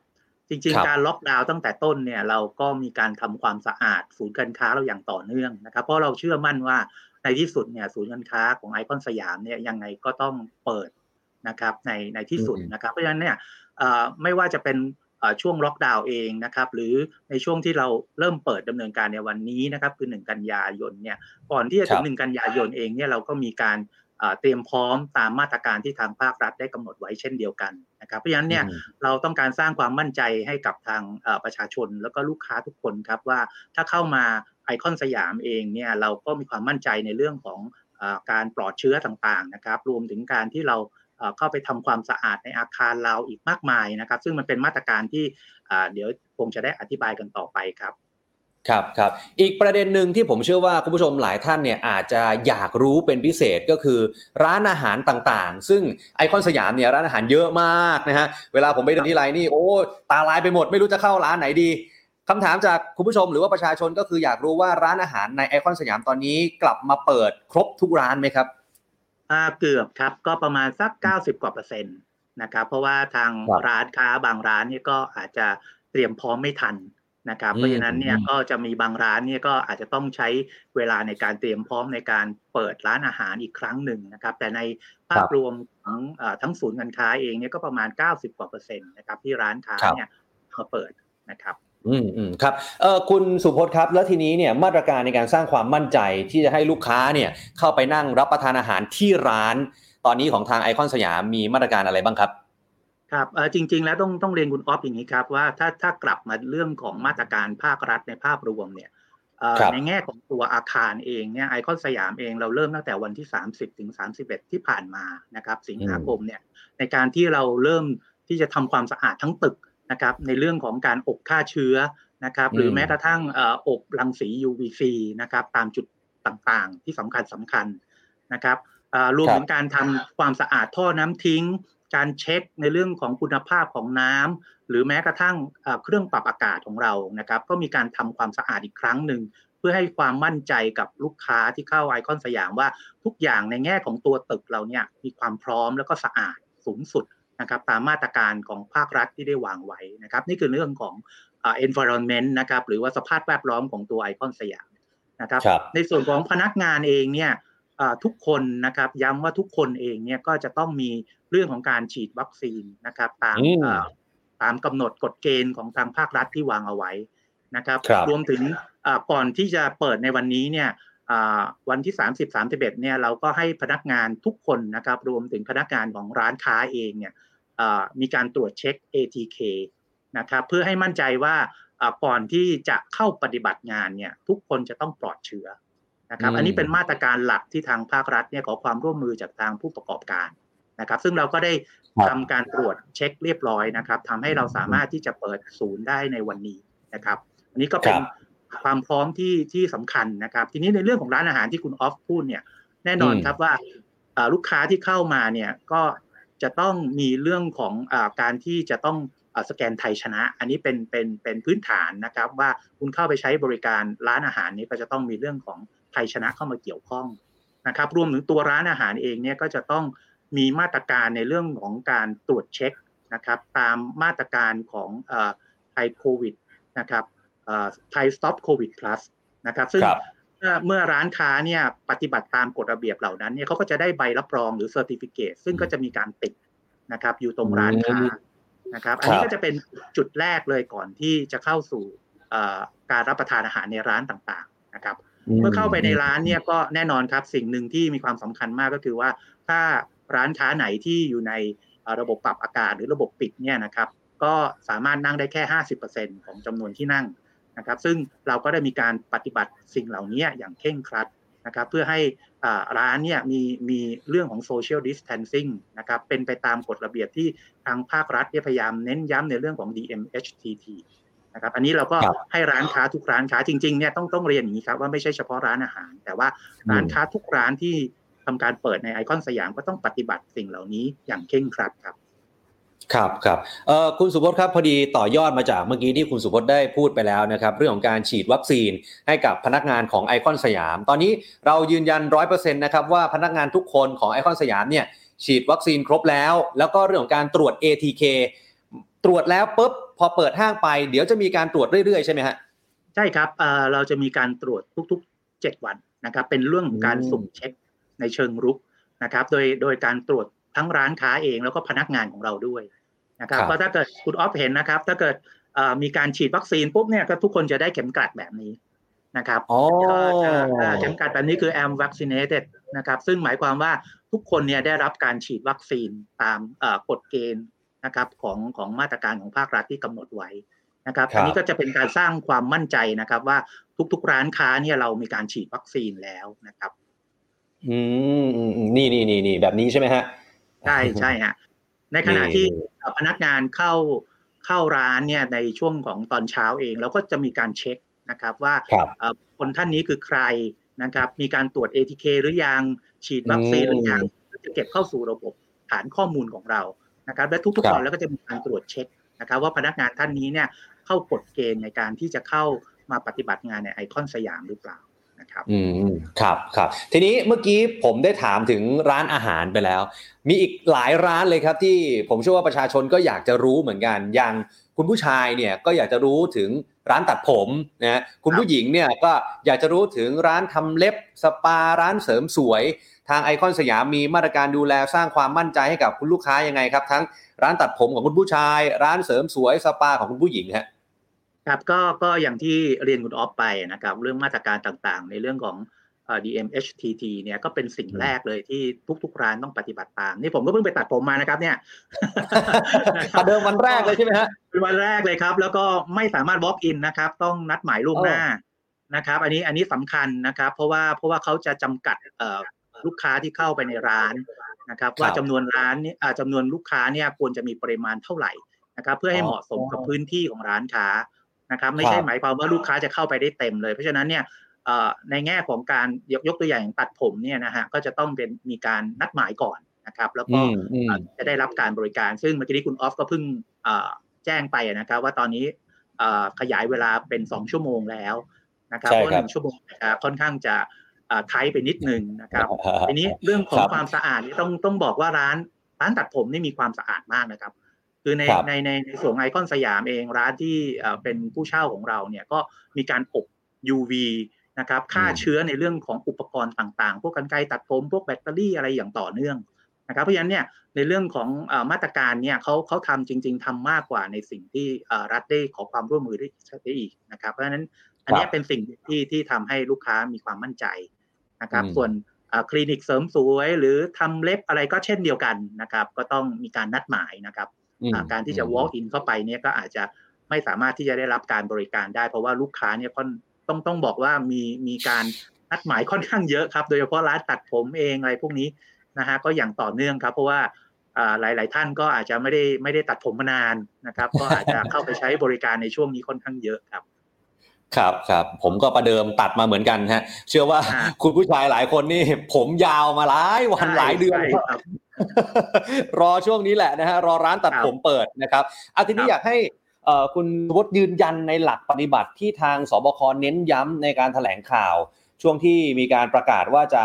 จริงๆการล็อกดาวน์ตั้งแต่ต้นเนี่ยเราก็มีการทำความสะอาดศูนย์การค้าเราอย่างต่อเนื่องนะครับเพราะเราเชื่อมั่นว่าในที่สุดเนี่ยศูนย์การค้าของไอคอนสยามเนี่ยยังไงก็ต้องเปิดนะครับในที่สุดนะครับเพราะฉะนั้นเนี่ยไม่ว่าจะเป็นช่วงล็อกดาวน์เองนะครับหรือในช่วงที่เราเริ่มเปิดดำเนินการในวันนี้นะครับคือ1กันยายนเนี่ยก่อนที่จะถึง1กันยายนเองเนี่ยเราก็มีการเตรียมพร้อมตามมาตรการที่ทางภาครัฐได้กำหนดไว้เช่นเดียวกันนะครับเพราะฉะนั้นเนี่ยเราต้องการสร้างความมั่นใจให้กับทางประชาชนแล้วก็ลูกค้าทุกคนครับว่าถ้าเข้ามาไอคอนสยามเองเนี่ยเราก็มีความมั่นใจในเรื่องของการปลอดเชื้อต่างๆนะครับรวมถึงการที่เราเข้าไปทำความสะอาดในอาคารเราอีกมากมายนะครับซึ่งมันเป็นมาตรการที่เดี๋ยวคงจะได้อธิบายกันต่อไปครับครับอีกประเด็นหนึ่งที่ผมเชื่อว่าคุณผู้ชมหลายท่านเนี่ยอาจจะอยากรู้เป็นพิเศษก็คือร้านอาหารต่างๆซึ่งไอคอนสยามเนี่ยร้านอาหารเยอะมากนะฮะเวลาผมไปเดินที่ไรนี่โอ้ตาลายไปหมดไม่รู้จะเข้าร้านไหนดีคำถามจากคุณผู้ชมหรือว่าประชาชนก็คืออยากรู้ว่าร้านอาหารในไอคอนสยามตอนนี้กลับมาเปิดครบทุกร้านไหมครับเกือบครับก็ประมาณสัก90กว่า%นะครับเพราะว่าทางร้านค้าบางร้านนี่ก็อาจจะเตรียมพร้อมไม่ทันนะครับเพราะฉะนั้นเนี่ยก็จะมีบางร้านเนี่ยก็อาจจะต้องใช้เวลาในการเตรียมพร้อมในการเปิดร้านอาหารอีกครั้งหนึ่งนะครับแต่ในภาพรวมของทั้งศูนย์การค้าเองเนี่ยก็ประมาณ90กว่า%นะครับที่ร้านค้าเนี่ยมาเปิดนะครับครับคุณสุพจน์ครับแล้วทีนี้เนี่ยมาตรการในการสร้างความมั่นใจที่จะให้ลูกค้าเนี่ยเข้าไปนั่งรับประทานอาหารที่ร้านตอนนี้ของทางไอคอนสยามมีมาตรการอะไรบ้างครับครับจริงๆแล้วต้องเรียนคุณออฟอย่างนี้ครับว่าถ้ากลับมาเรื่องของมาตรการภาครัฐในภาพรวมเนี่ยในแง่ของตัวอาคารเองเนี่ยไอคอนสยามเองเราเริ่มตั้งแต่วันที่30ถึง31ที่ผ่านมานะครับสิงหาคมเนี่ยในการที่เราเริ่มที่จะทำความสะอาดทั้งตึกนะครับในเรื่องของการอบฆ่าเชื้อนะครับหรือแม้กระทั่งอบรังสี UVC นะครับตามจุดต่างๆที่สำคัญนะครับรวมถึงการทำความสะอาดท่อน้ำทิ้งการเช็คในเรื่องของคุณภาพของน้ำหรือแม้กระทั่งเครื่องปรับอากาศของเรานะครับก็มีการทำความสะอาดอีกครั้งหนึ่งเพื่อให้ความมั่นใจกับลูกค้าที่เข้าไอคอนสยามว่าทุกอย่างในแง่ของตัวตึกเราเนี่ยมีความพร้อมแล้วก็สะอาดสูงสุดนะครับตามมาตรการของภาครัฐที่ได้วางไว้นะครับนี่คือเรื่องของenvironment นะครับหรือว่าสภาพแวดล้อมของตัวไอคอนสยามนะครับในส่วนของพนักงานเองเนี่ยทุกคนนะครับย้ำว่าทุกคนเองเนี่ยก็จะต้องมีเรื่องของการฉีดวัคซีนนะครับตามกำหนดกฎเกณฑ์ของทางภาครัฐที่วางเอาไว้นะครับรวมถึงก่อนที่จะเปิดในวันนี้เนี่ยวันที่ 30-31 เนี่ยเราก็ให้พนักงานทุกคนนะครับรวมถึงพนักงานของร้านค้าเองเนี่ยมีการตรวจเช็ค ATK นะครับเพื่อให้มั่นใจว่าก่อนที่จะเข้าปฏิบัติงานเนี่ยทุกคนจะต้องปลอดเชื้อนะครับอันนี้เป็นมาตรการหลักที่ทางภาครัฐเนี่ยขอความร่วมมือจากทางผู้ประกอบการนะครับซึ่งเราก็ได้ทำการตรวจเช็คเรียบร้อยนะครับทำให้เราสามารถที่จะเปิดศูนย์ได้ในวันนี้นะครับอันนี้ก็เป็นความพร้อมที่สำคัญนะครับทีนี้ในเรื่องของร้านอาหารที่คุณออฟพูดเนี่ยแน่นอนครับว่าลูกค้าที่เข้ามาเนี่ยก็จะต้องมีเรื่องของการที่จะต้องสแกนไทยชนะอันนี้เป็นพื้นฐานนะครับว่าคุณเข้าไปใช้บริการร้านอาหารนี้ก็จะต้องมีเรื่องของไทยชนะเข้ามาเกี่ยวข้องนะครับรวมถึงตัวร้านอาหารเองเนี่ยก็จะต้องมีมาตรการในเรื่องของการตรวจเช็คนะครับตามมาตรการของไทยโควิดนะครับไทย Stop COVID Plus นะครับซึ่งเมื่อร้านค้าเนี่ยปฏิบัติตามกฎระเบียบเหล่านั้นเนี่ยเขาก็จะได้ใบรับรองหรือ Certificate ซึ่งก็จะมีการติดนะครับอยู่ตรงร้านค้านะครับอันนี้ก็จะเป็นจุดแรกเลยก่อนที่จะเข้าสู่การรับประทานอาหารในร้านต่างๆนะครับเมื่อเข้าไปในร้านเนี่ยก็แน่นอนครับสิ่งหนึ่งที่มีความสำคัญมากก็คือว่าถ้าร้านค้าไหนที่อยู่ในระบบปรับอากาศหรือระบบปิดเนี่ยนะครับก็สามารถนั่งได้แค่ 50% ของจำนวนที่นั่งนะครับซึ่งเราก็ได้มีการปฏิบัติสิ่งเหล่านี้อย่างเคร่งครัด นะครับเพื่อให้ร้านเนี่ยมีเรื่องของ social distancing นะครับเป็นไปตามกฎระเบียบที่ทางภาครัฐพยายามเน้นย้ำในเรื่องของ DMHTT นะครับอันนี้เราก็ให้ร้านค้าทุกร้านค้าจริงๆเนี่ยต้องเรียนอย่างนี้ครับว่าไม่ใช่เฉพาะร้านอาหารแต่ว่าร้านค้าทุกร้านที่ทำการเปิดในไอคอนสยามก็ต้องปฏิบัติสิ่งเหล่านี้อย่างเคร่งครัดครับครับคุณสุพจน์ครับพอดีต่อยอดมาจากเมื่อกี้ที่คุณสุพจน์ได้พูดไปแล้วนะครับเรื่องของการฉีดวัคซีนให้กับพนักงานของไอคอนสยามตอนนี้เรายืนยัน 100% นะครับว่าพนักงานทุกคนของไอคอนสยามเนี่ยฉีดวัคซีนครบแล้วแล้วก็เรื่องของการตรวจ ATK ตรวจแล้วปุ๊บพอเปิดห้างไปเดี๋ยวจะมีการตรวจเรื่อยๆใช่ไหมฮะใช่ครับเราจะมีการตรวจทุกๆ7วันนะครับเป็นเรื่องการสุ่มเช็คในเชิงรุกนะครับโดยการตรวจทั้งร้านค้าเองแล้วก็พนักงานของเราด้วยนะครับก็ถ้าเกิดคุณออฟเห็นนะครับถ้าเกิดมีการฉีดวัคซีนปุ๊บเนี่ยก็ทุกคนจะได้เข็มกลัดแบบนี้นะครับเข็มกลัดแบบนี้คือ I'm vaccinated นะครับซึ่งหมายความว่าทุกคนเนี่ยได้รับการฉีดวัคซีนตามกฎเกณฑ์นะครับของมาตรการของภาครัฐที่กำหนดไว้นะครับอันนี้ก็จะเป็นการสร้างความมั่นใจนะครับว่าทุกๆร้านค้าเนี่ยเรามีการฉีดวัคซีนแล้วนะครับนี่แบบนี้ใช่ไหมฮะใช่ฮะในขณะที่พนักงานเข้าร้านเนี่ยในช่วงของตอนเช้าเองเราก็จะมีการเช็คนะครับว่าคนท่านนี้คือใครนะครับมีการตรวจ ATK หรือยังฉีดวัคซีนหรือยังจะเก็บเข้าสู่ระบบฐานข้อมูลของเรานะครับและทุกๆวันแล้วก็จะมีการตรวจเช็คนะครับว่าพนักงานท่านนี้เนี่ยเข้ากฎเกณฑ์ในการที่จะเข้ามาปฏิบัติงานในไอคอนสยามหรือเปล่านะครับครับทีนี้เมื่อกี้ผมได้ถามถึงร้านอาหารไปแล้วมีอีกหลายร้านเลยครับที่ผมเชื่อว่าประชาชนก็อยากจะรู้เหมือนกันอย่างคุณผู้ชายเนี่ยก็อยากจะรู้ถึงร้านตัดผมนะคุณผู้หญิงเนี่ยก็อยากจะรู้ถึงร้านทำเล็บสปาร้านเสริมสวยทางไอคอนสยามมีมาตรการดูแลสร้างความมั่นใจให้กับคุณลูกค้ายังไงครับทั้งร้านตัดผมของคุณผู้ชายร้านเสริมสวยสปาของคุณผู้หญิงครับก็อย่างที่เรียนคุณออฟไปนะครับเรื่องมาตรการต่างๆในเรื่องของDMHTT เนี่ยก็เป็นสิ่งแรกเลยที่ทุกๆร้านต้องปฏิบัติตามนี่ผมก็เพิ่งไปตัดผมมานะครับเนี่ยประเดิมวันแรกเลยใช่ไหมฮะเป็นวันแรกเลยครับแล้วก็ไม่สามารถ walk in นะครับต้องนัดหมายล่วงหน้านะครับอันนี้สำคัญนะครับเพราะว่าเขาจะจำกัดลูกค้าที่เข้าไปในร้านนะครับว่าจำนวนร้านนี่จำนวนลูกค้าเนี่ยควรจะมีปริมาณเท่าไหร่นะครับเพื่อให้เหมาะสมกับพื้นที่ของร้านค้านะครับไม่ใช่หมายความว่าลูกค้าจะเข้าไปได้เต็มเลยเพราะฉะนั้นเนี่ยในแง่ของการยกตัวอย่างตัดผมเนี่ยนะฮะก็จะต้องเป็นมีการนัดหมายก่อนนะครับแล้วก็จะได้รับการบริการซึ่งเมื่อกี้คุณออฟก็เพิ่งแจ้งไปนะครับว่าตอนนี้ขยายเวลาเป็น2ชั่วโมงแล้วนะครับเพราะ1ชั่วโมงค่อนข้างจะไทยไปนิดนึงนะครับทีนี้เรื่องของความสะอาดนี่ต้องบอกว่าร้านตัดผมนี่มีความสะอาดมากนะครับคือในส่วนไอคอนสยามเองร้านที่เป็นผู้เช่าของเราเนี่ยก็มีการอบ UV นะครับฆ่าเชื้อในเรื่องของอุปกรณ์ต่างๆพวกกรรไกรตัดผมพวกแบตเตอรี่อะไรอย่างต่อเนื่องนะครับเพราะฉะนั้นเนี่ยในเรื่องของมาตรการเนี่ยเขาทำจริงๆทำมากกว่าในสิ่งที่รัฐได้ขอความร่วมมือได้อีกนะครับเพราะฉะนั้นอันนี้เป็นสิ่งที่ทำให้ลูกค้ามีความมั่นใจนะครับส่วนคลินิกเสริมสวยหรือทำเล็บอะไรก็เช่นเดียวกันนะครับก็ต้องมีการนัดหมายนะครับการที่จะ walk in เข้าไปเนี่ยก็อาจจะไม่สามารถที่จะได้รับการบริการได้เพราะว่าลูกค้าเนี่ยต้องบอกว่ามีการนัดหมายค่อนข้างเยอะครับโดยเฉพาะร้านตัดผมเองอะไรพวกนี้นะฮะก็อย่างต่อเนื่องครับเพราะว่าหลายๆท่านก็อาจจะไม่ได้ตัดผมมานานนะครับก็อาจจะเข้าไปใช้บริการในช่วงนี้ค่อนข้างเยอะครับครับผมก็ประเดิมตัดมาเหมือนกันฮะเชื่อว่าคุณผู้ชายหลายคนนี่ผมยาวมาหลายวันหลายเดือนรอช่วงนี้แหละนะฮะรอร้านตัดผมเปิดนะครับเอาทีนี้อยากให้คุณสุพจน์ยืนยันในหลักปฏิบัติที่ทางสบคเน้นย้ำในการแถลงข่าวช่วงที่มีการประกาศว่าจะ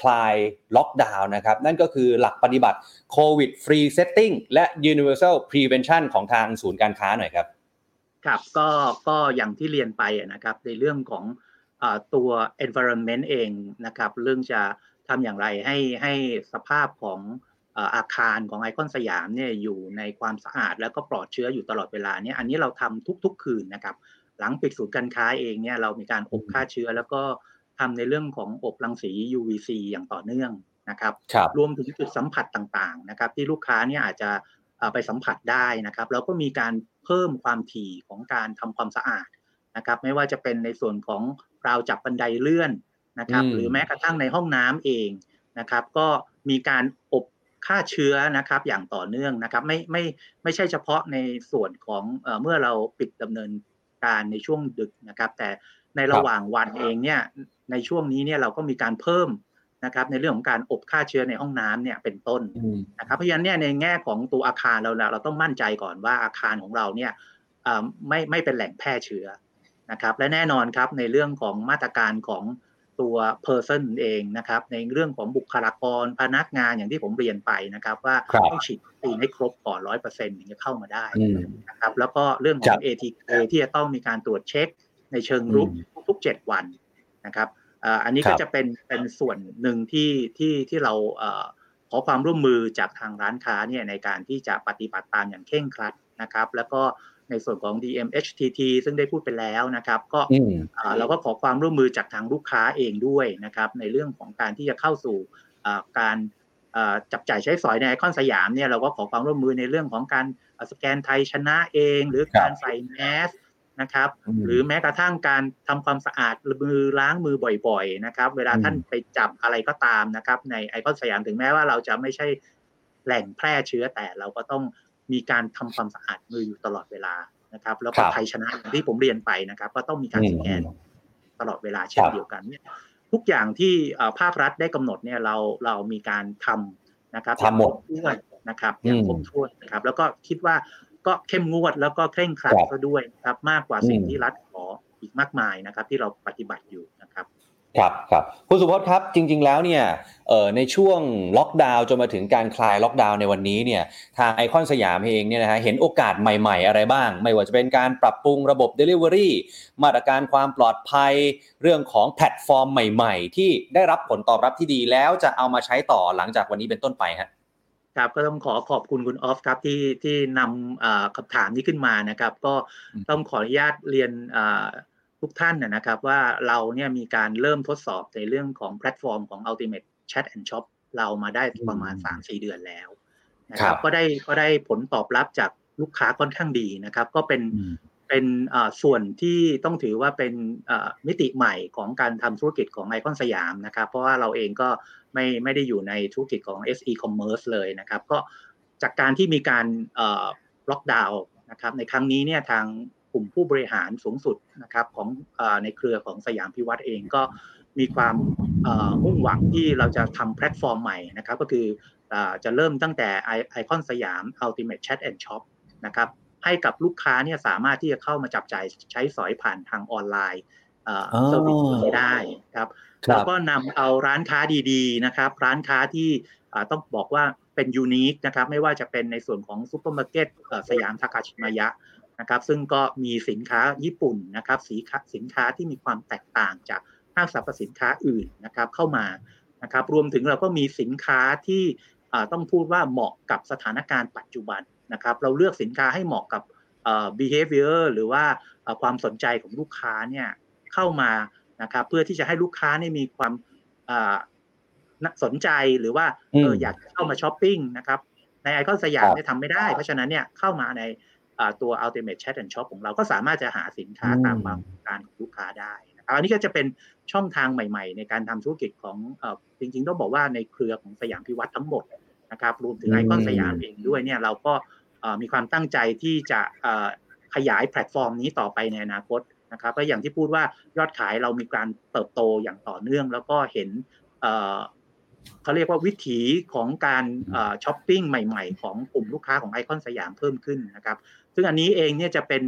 คลายล็อกดาวน์นะครับนั่นก็คือหลักปฏิบัติโควิดฟรีเซตติ้งและ Universal Prevention ของทางศูนย์การค้าหน่อยครับครับก็อย่างที่เรียนไปนะครับในเรื่องของตัว environment เองนะครับเรื่องจะทำอย่างไรให้สภาพของอาคารของไอคอนสยามเนี่ยอยู่ในความสะอาดแล้วก็ปลอดเชื้ออยู่ตลอดเวลาเนี่ยอันนี้เราทำทุกๆคืนนะครับหลังปิดศูนย์การค้าเองเนี่ยเรามีการอบฆ่าเชื้อแล้วก็ทำในเรื่องของอบรังสี UVC อย่างต่อเนื่องนะครับรวมถึงจุดสัมผัสต่างๆนะครับที่ลูกค้าเนี่ยอาจจะไปสัมผัสได้นะครับแล้วก็มีการเพิ่มความถี่ของการทำความสะอาดนะครับไม่ว่าจะเป็นในส่วนของราวจับบันไดเลื่อน นะครับหรือแม้กระทั่งในห้องน้ำเองนะครับก็มีการอบฆ่าเชื้อนะครับอย่างต่อเนื่องนะครับไม่ใช่เฉพาะในส่วนของเมื่อเราปิดดำเนินการในช่วงดึกนะครับแต่ในระหว่างวันเองเนี่ยในช่วงนี้เนี่ยเราก็มีการเพิ่มนะครับในเรื่องของการอบฆ่าเชื้อในห้องน้ำเนี่ยเป็นต้นนะครับเพราะฉะนั้นเนี่ยในแง่ของตัวอาคารเราต้องมั่นใจก่อนว่าอาคารของเราเนี่ยไม่เป็นแหล่งแพร่เชื้อนะครับและแน่นอนครับในเรื่องของมาตรการของตัว person เองนะครับในเรื่องของบุคลากรพนักงานอย่างที่ผมเรียนไปนะครับว่าต้องฉีดวัคซีนให้ครบก่อน 100% ถึงจะเข้ามาได้นะครับแล้วก็เรื่องของ ATK ที่จะต้องมีการตรวจเช็คในเชิงรุกทุก7วันนะครับอันนี้ก็จะเป็นส่วนหนึ่งที่เราขอความร่วมมือจากทางร้านค้าเนี่ยในการที่จะปฏิบัติตามอย่างเคร่งครัดนะครับแล้วก็ในส่วนของ DMHTT ซึ่งได้พูดไปแล้วนะครับก็เราก็ขอความร่วมมือจากทางลูกค้าเองด้วยนะครับในเรื่องของการที่จะเข้าสู่การจับจ่ายใช้สอยในไอคอนสยามเนี่ยเราก็ขอความร่วมมือในเรื่องของการสแกนไทยชนะเองหรือการใส่แมสนะครับหรือแม้กระทั่งการทำความสะอาดมือล้างมือบ่อยๆนะครับเวลาท่านไปจับอะไรก็ตามนะครับในไอคอนสยามถึงแม้ว่าเราจะไม่ใช่แหล่งแพร่เชื้อแต่เราก็ต้องมีการทำความสะอาดมืออยู่ตลอดเวลานะครับแล้วก็ไทยชนะอย่างที่ผมเรียนไปนะครับก็ต้องมีการสแกนตลอดเวลาเช่นเดียวกันเนี่ยทุกอย่างที่ภาครัฐได้กำหนดเนี่ยเรามีการทำนะครับทำหมดด้วยนะครับอย่างครบถ้วนนะครับแล้วก็คิดว่าก็เข้มงวดแล้วก็เคร่งครัดก็ด้วยครับมากกว่าสิ่งที่รัฐขออีกมากมายนะครับที่เราปฏิบัติอยู่นะครับครับคุณสุพจน์ครับจริงๆแล้วเนี่ยในช่วงล็อกดาวน์จนมาถึงการคลายล็อกดาวน์ในวันนี้เนี่ยทางไอคอนสยามเองเนี่ยนะฮะเห็นโอกาสใหม่ๆอะไรบ้างไม่ว่าจะเป็นการปรับปรุงระบบ Delivery มาตรการความปลอดภัยเรื่องของแพลตฟอร์มใหม่ๆที่ได้รับผลตอบรับที่ดีแล้วจะเอามาใช้ต่อหลังจากวันนี้เป็นต้นไปฮะครับก็ต้องขอบคุณคุณออฟครับที่นำคำถามนี้ขึ้นมานะครับก็ต้องขออนุญาตเรียนทุกท่านนะครับว่าเราเนี่ยมีการเริ่มทดสอบในเรื่องของแพลตฟอร์มของ Ultimate Chat and Shop เรามาได้ประมาณ 3-4 เดือนแล้วนะครับก็ได้ผลตอบรับจากลูกค้าค่อนข้างดีนะครับก็เป็นส่วนที่ต้องถือว่าเป็นมิติใหม่ของการทำธุรกิจของไอคอนสยามนะครับเพราะว่าเราเองก็ไม่ได้อยู่ในธุรกิจของ SE Commerce เลยนะครับก็จากการที่มีการล็อกดาวน์นะครับในครั้งนี้เนี่ยทางกลุ่มผู้บริหารสูงสุดนะครับของในเครือของสยามพิวัฒน์เองก็มีความมุ่งหวังที่เราจะทำแพลตฟอร์มใหม่นะครับก็คือจะเริ่มตั้งแต่ไอคอนสยาม Ultimate Chat and Shop นะครับให้กับลูกค้าเนี่ยสามารถที่จะเข้ามาจับจ่ายใช้สอยผ่านทางออนไลน์เซอร์วิสได้ครับแล้วก็นำเอาร้านค้าดีๆนะครับร้านค้าที่ต้องบอกว่าเป็นยูนิคนะครับไม่ว่าจะเป็นในส่วนของซุปเปอร์มาร์เก็ตสยามทาคาชิมายะนะครับซึ่งก็มีสินค้าญี่ปุ่นนะครับสินค้าที่มีความแตกต่างจากห้างสรรพสินค้าอื่นนะครับเข้ามานะครับรวมถึงเราก็มีสินค้าที่ต้องพูดว่าเหมาะกับสถานการณ์ปัจจุบันนะครับเราเลือกสินค้าให้เหมาะกับ behavior หรือว่าความสนใจของลูกค้าเนี่ยเข้ามานะครับเพื่อที่จะให้ลูกค้าเนี่ยมีความสนใจหรือว่าอยากเข้ามาช้อปปิ้งนะครับในไอคอนสยามเนี่ยทำไม่ได้เพราะฉะนั้นเนี่ยเข้ามาในตัว Ultimate Chat and Shop ของเราก็สามารถจะหาสินค้าตามความต้องการของลูกค้าได้นะครับอันนี้ก็จะเป็นช่องทางใหม่ๆในการทำธุรกิจของจริงๆต้องบอกว่าในเครือของสยามพิวัฒน์ทั้งหมดนะครับรวมถึงไอคอนสยามเองด้วยเนี่ยเราก็มีความตั้งใจที่จะขยายแพลตฟอร์มนี้ต่อไปในอนาคตนะครับก็อย่างที่พูดว่ายอดขายเรามีการเติบโตอย่างต่อเนื่องแล้วก็เห็นเขาเรียกว่าวิถีของการช้อปปิ้งใหม่ๆของกลุ่มลูกค้าของไอคอนสยามเพิ่มขึ้นนะครับซึ่งอันนี้เองเนี่ยจะเป็น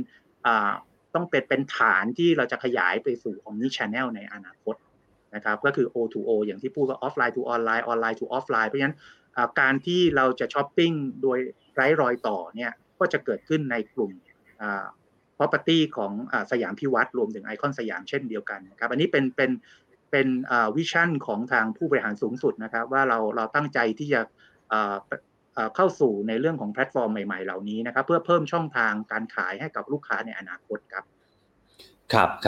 ต้องเป็นฐานที่เราจะขยายไปสู่ Omni Channel ในอนาคตนะครับก็คือ O2O อย่างที่พูดว่า Offline to Online Online to Offline เพราะฉะนั้นการที่เราจะช้อปปิ้งโดยไร้รอยต่อเนี่ยก็จะเกิดขึ้นในกลุ่มproperty ของสยามพิวัฒน์รวมถึงไอคอนสยามเช่นเดียวกันนะครับอันนี้เป็นวิชั่นของทางผู้บริหารสูงสุดนะครับว่าเราตั้งใจที่จะเข้าสู่ในเรื่องของแพลตฟอร์มใหม่ๆเหล่านี้นะครับเพื่อเพิ่มช่องทางการขายให้กับลูกค้าในอนาคตครั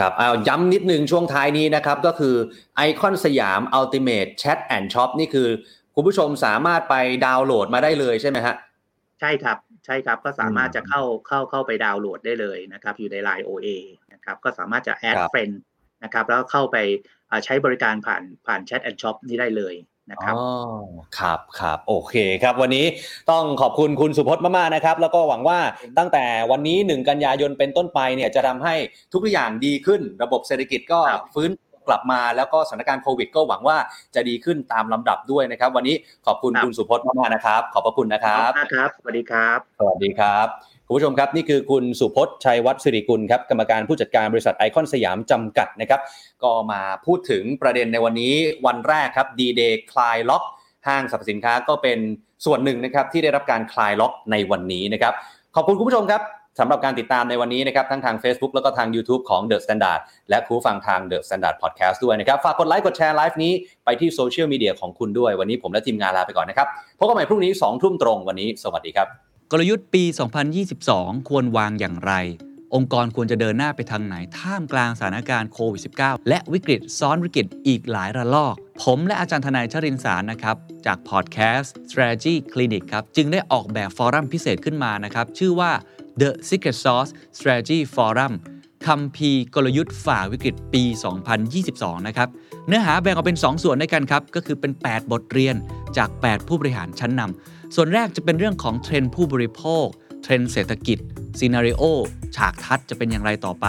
บเอาย้ำนิดนึงช่วงท้ายนี้นะครับก็คือไอคอนสยาม Ultimate Chat and Shop นี่คือคุณผู้ชมสามารถไปดาวน์โหลดมาได้เลยใช่ไหมฮะใช่ครับก็สามารถจะเข้าไปดาวน์โหลดได้เลยนะครับอยู่ใน LINE OA นะครับก็สามารถจะแอดเฟรนด์ นะครับแล้วเข้าไปใช้บริการผ่าน Chat and Shop นี้ได้เลยนะครับอ๋อครับครับโอเคครับวันนี้ต้องขอบคุณคุณสุพจน์มากๆนะครับแล้วก็หวังว่าตั้งแต่วันนี้1กันยายนเป็นต้นไปเนี่ยจะทำให้ทุกอย่างดีขึ้นระบบเศรษฐกิจก็ฟื้นกลับมาแล้วก็สถานการณ์โควิดก็หวังว่าจะดีขึ้นตามลำดับด้วยนะครับวันนี้ขอบคุณคุณสุพจน์มากๆนะครับขอบพระคุณนะครับครับสวัสดีครับสวัสดีครับคุณผู้ชมครับนี่คือคุณสุพจน์ชัยวัฒน์สิริกุลครับกรรมการผู้จัดการบริษัทไอคอนสยามจำกัดนะครับก็มาพูดถึงประเด็นในวันนี้วันแรกครับ D-Day คลายล็อกห้างสรรพสินค้าก็เป็นส่วนหนึ่งนะครับที่ได้รับการคลายล็อกในวันนี้นะครับขอบคุณคุณผู้ชมครับสำหรับการติดตามในวันนี้นะครับทั้งทาง Facebook แล้วก็ทาง YouTube ของ The Standard และคุณผู้ฟังทาง The Standard Podcast ด้วยนะครับฝากกดไลค์กดแชร์ไลฟ์นี้ไปที่โซเชียลมีเดียของคุณด้วยวันนี้ผมและทีมงานลาไปก่อนนะครับพบกันใหม่พรุ่งนี้ 20:00 น.ตรงวันนี้สวัสดีครับกลยุทธ์ปี 2022 ควรวางอย่างไรองค์กรควรจะเดินหน้าไปทางไหนท่ามกลางสถานการณ์โควิด -19 และวิกฤตซ้อนวิกฤตอีกหลายระลอกผมและอาจารย์ทนายชรินทร์สารนะครับจากพอดแคสต์ Strategy Clinic ครับจึงได้ออกแบบฟอรัมพิเศษขึ้นมานะครับชื่อว่า The Secret Sauce Strategy Forum คัมภีร์กลยุทธ์ฝ่าวิกฤตปี 2022 นะครับเนื้อหาแบ่งออกเป็น2ส่วนด้วยกันครับก็คือเป็น8บทเรียนจาก8ผู้บริหารชั้นนำส่วนแรกจะเป็นเรื่องของเทรนด์ผู้บริโภคเทรนด์เศรษฐกิจซีนาริโอฉากทัศน์จะเป็นอย่างไรต่อไป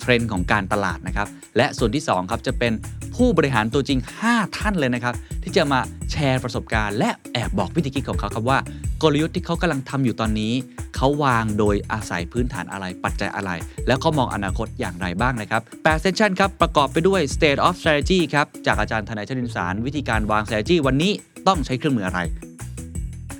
เทรนด์ของการตลาดนะครับและส่วนที่2ครับจะเป็นผู้บริหารตัวจริง5ท่านเลยนะครับที่จะมาแชร์ประสบการณ์และแอบบอกวิธีคิดของเขาครับว่ากลยุทธ์ที่เขากำลังทำอยู่ตอนนี้เขาวางโดยอาศัยพื้นฐานอะไรปัจจัยอะไรแล้วก็มองอนาคตอย่างไรบ้างนะครับ8เซสชั่นครับประกอบไปด้วย State of Strategy ครับจากอาจารย์ธนายชรินทร์สารวิธีการวาง Strategy วันนี้ต้องใช้เครื่องมืออะไร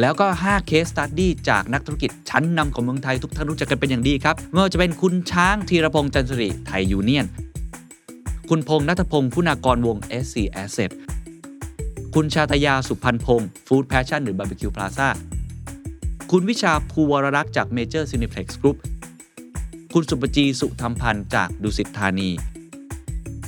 แล้วก็5 case study จากนักธุรกิจชั้นนำของเมืองไทยทุกท่านรู้จักกันเป็นอย่างดีครับไม่ว่าจะเป็นคุณช้างธีรพงษ์จันทร์สิริไทยยูเนียนคุณพงษ์ณัฐพงษ์พุนากรวง SC Asset คุณชาตยาสุพันพงษ์ฟู้ดแพชชั่นหรือบาร์บีคิวพลาซ่าคุณวิชาภูวรรักษ์จากเมเจอร์ซินิเพล็กซ์กรุ๊ปคุณสุปจีสุธรรมพันธ์จากดุสิตธานี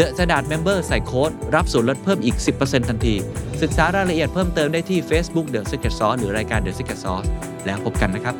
The Standard Member ใส่โค้ดรับส่วนลดเพิ่มอีก 10% ทันทีศึกษารายละเอียดเพิ่มเติมได้ที่ Facebook The Secret Sauce หรือรายการ The Secret Sauce แล้วพบกันนะครับ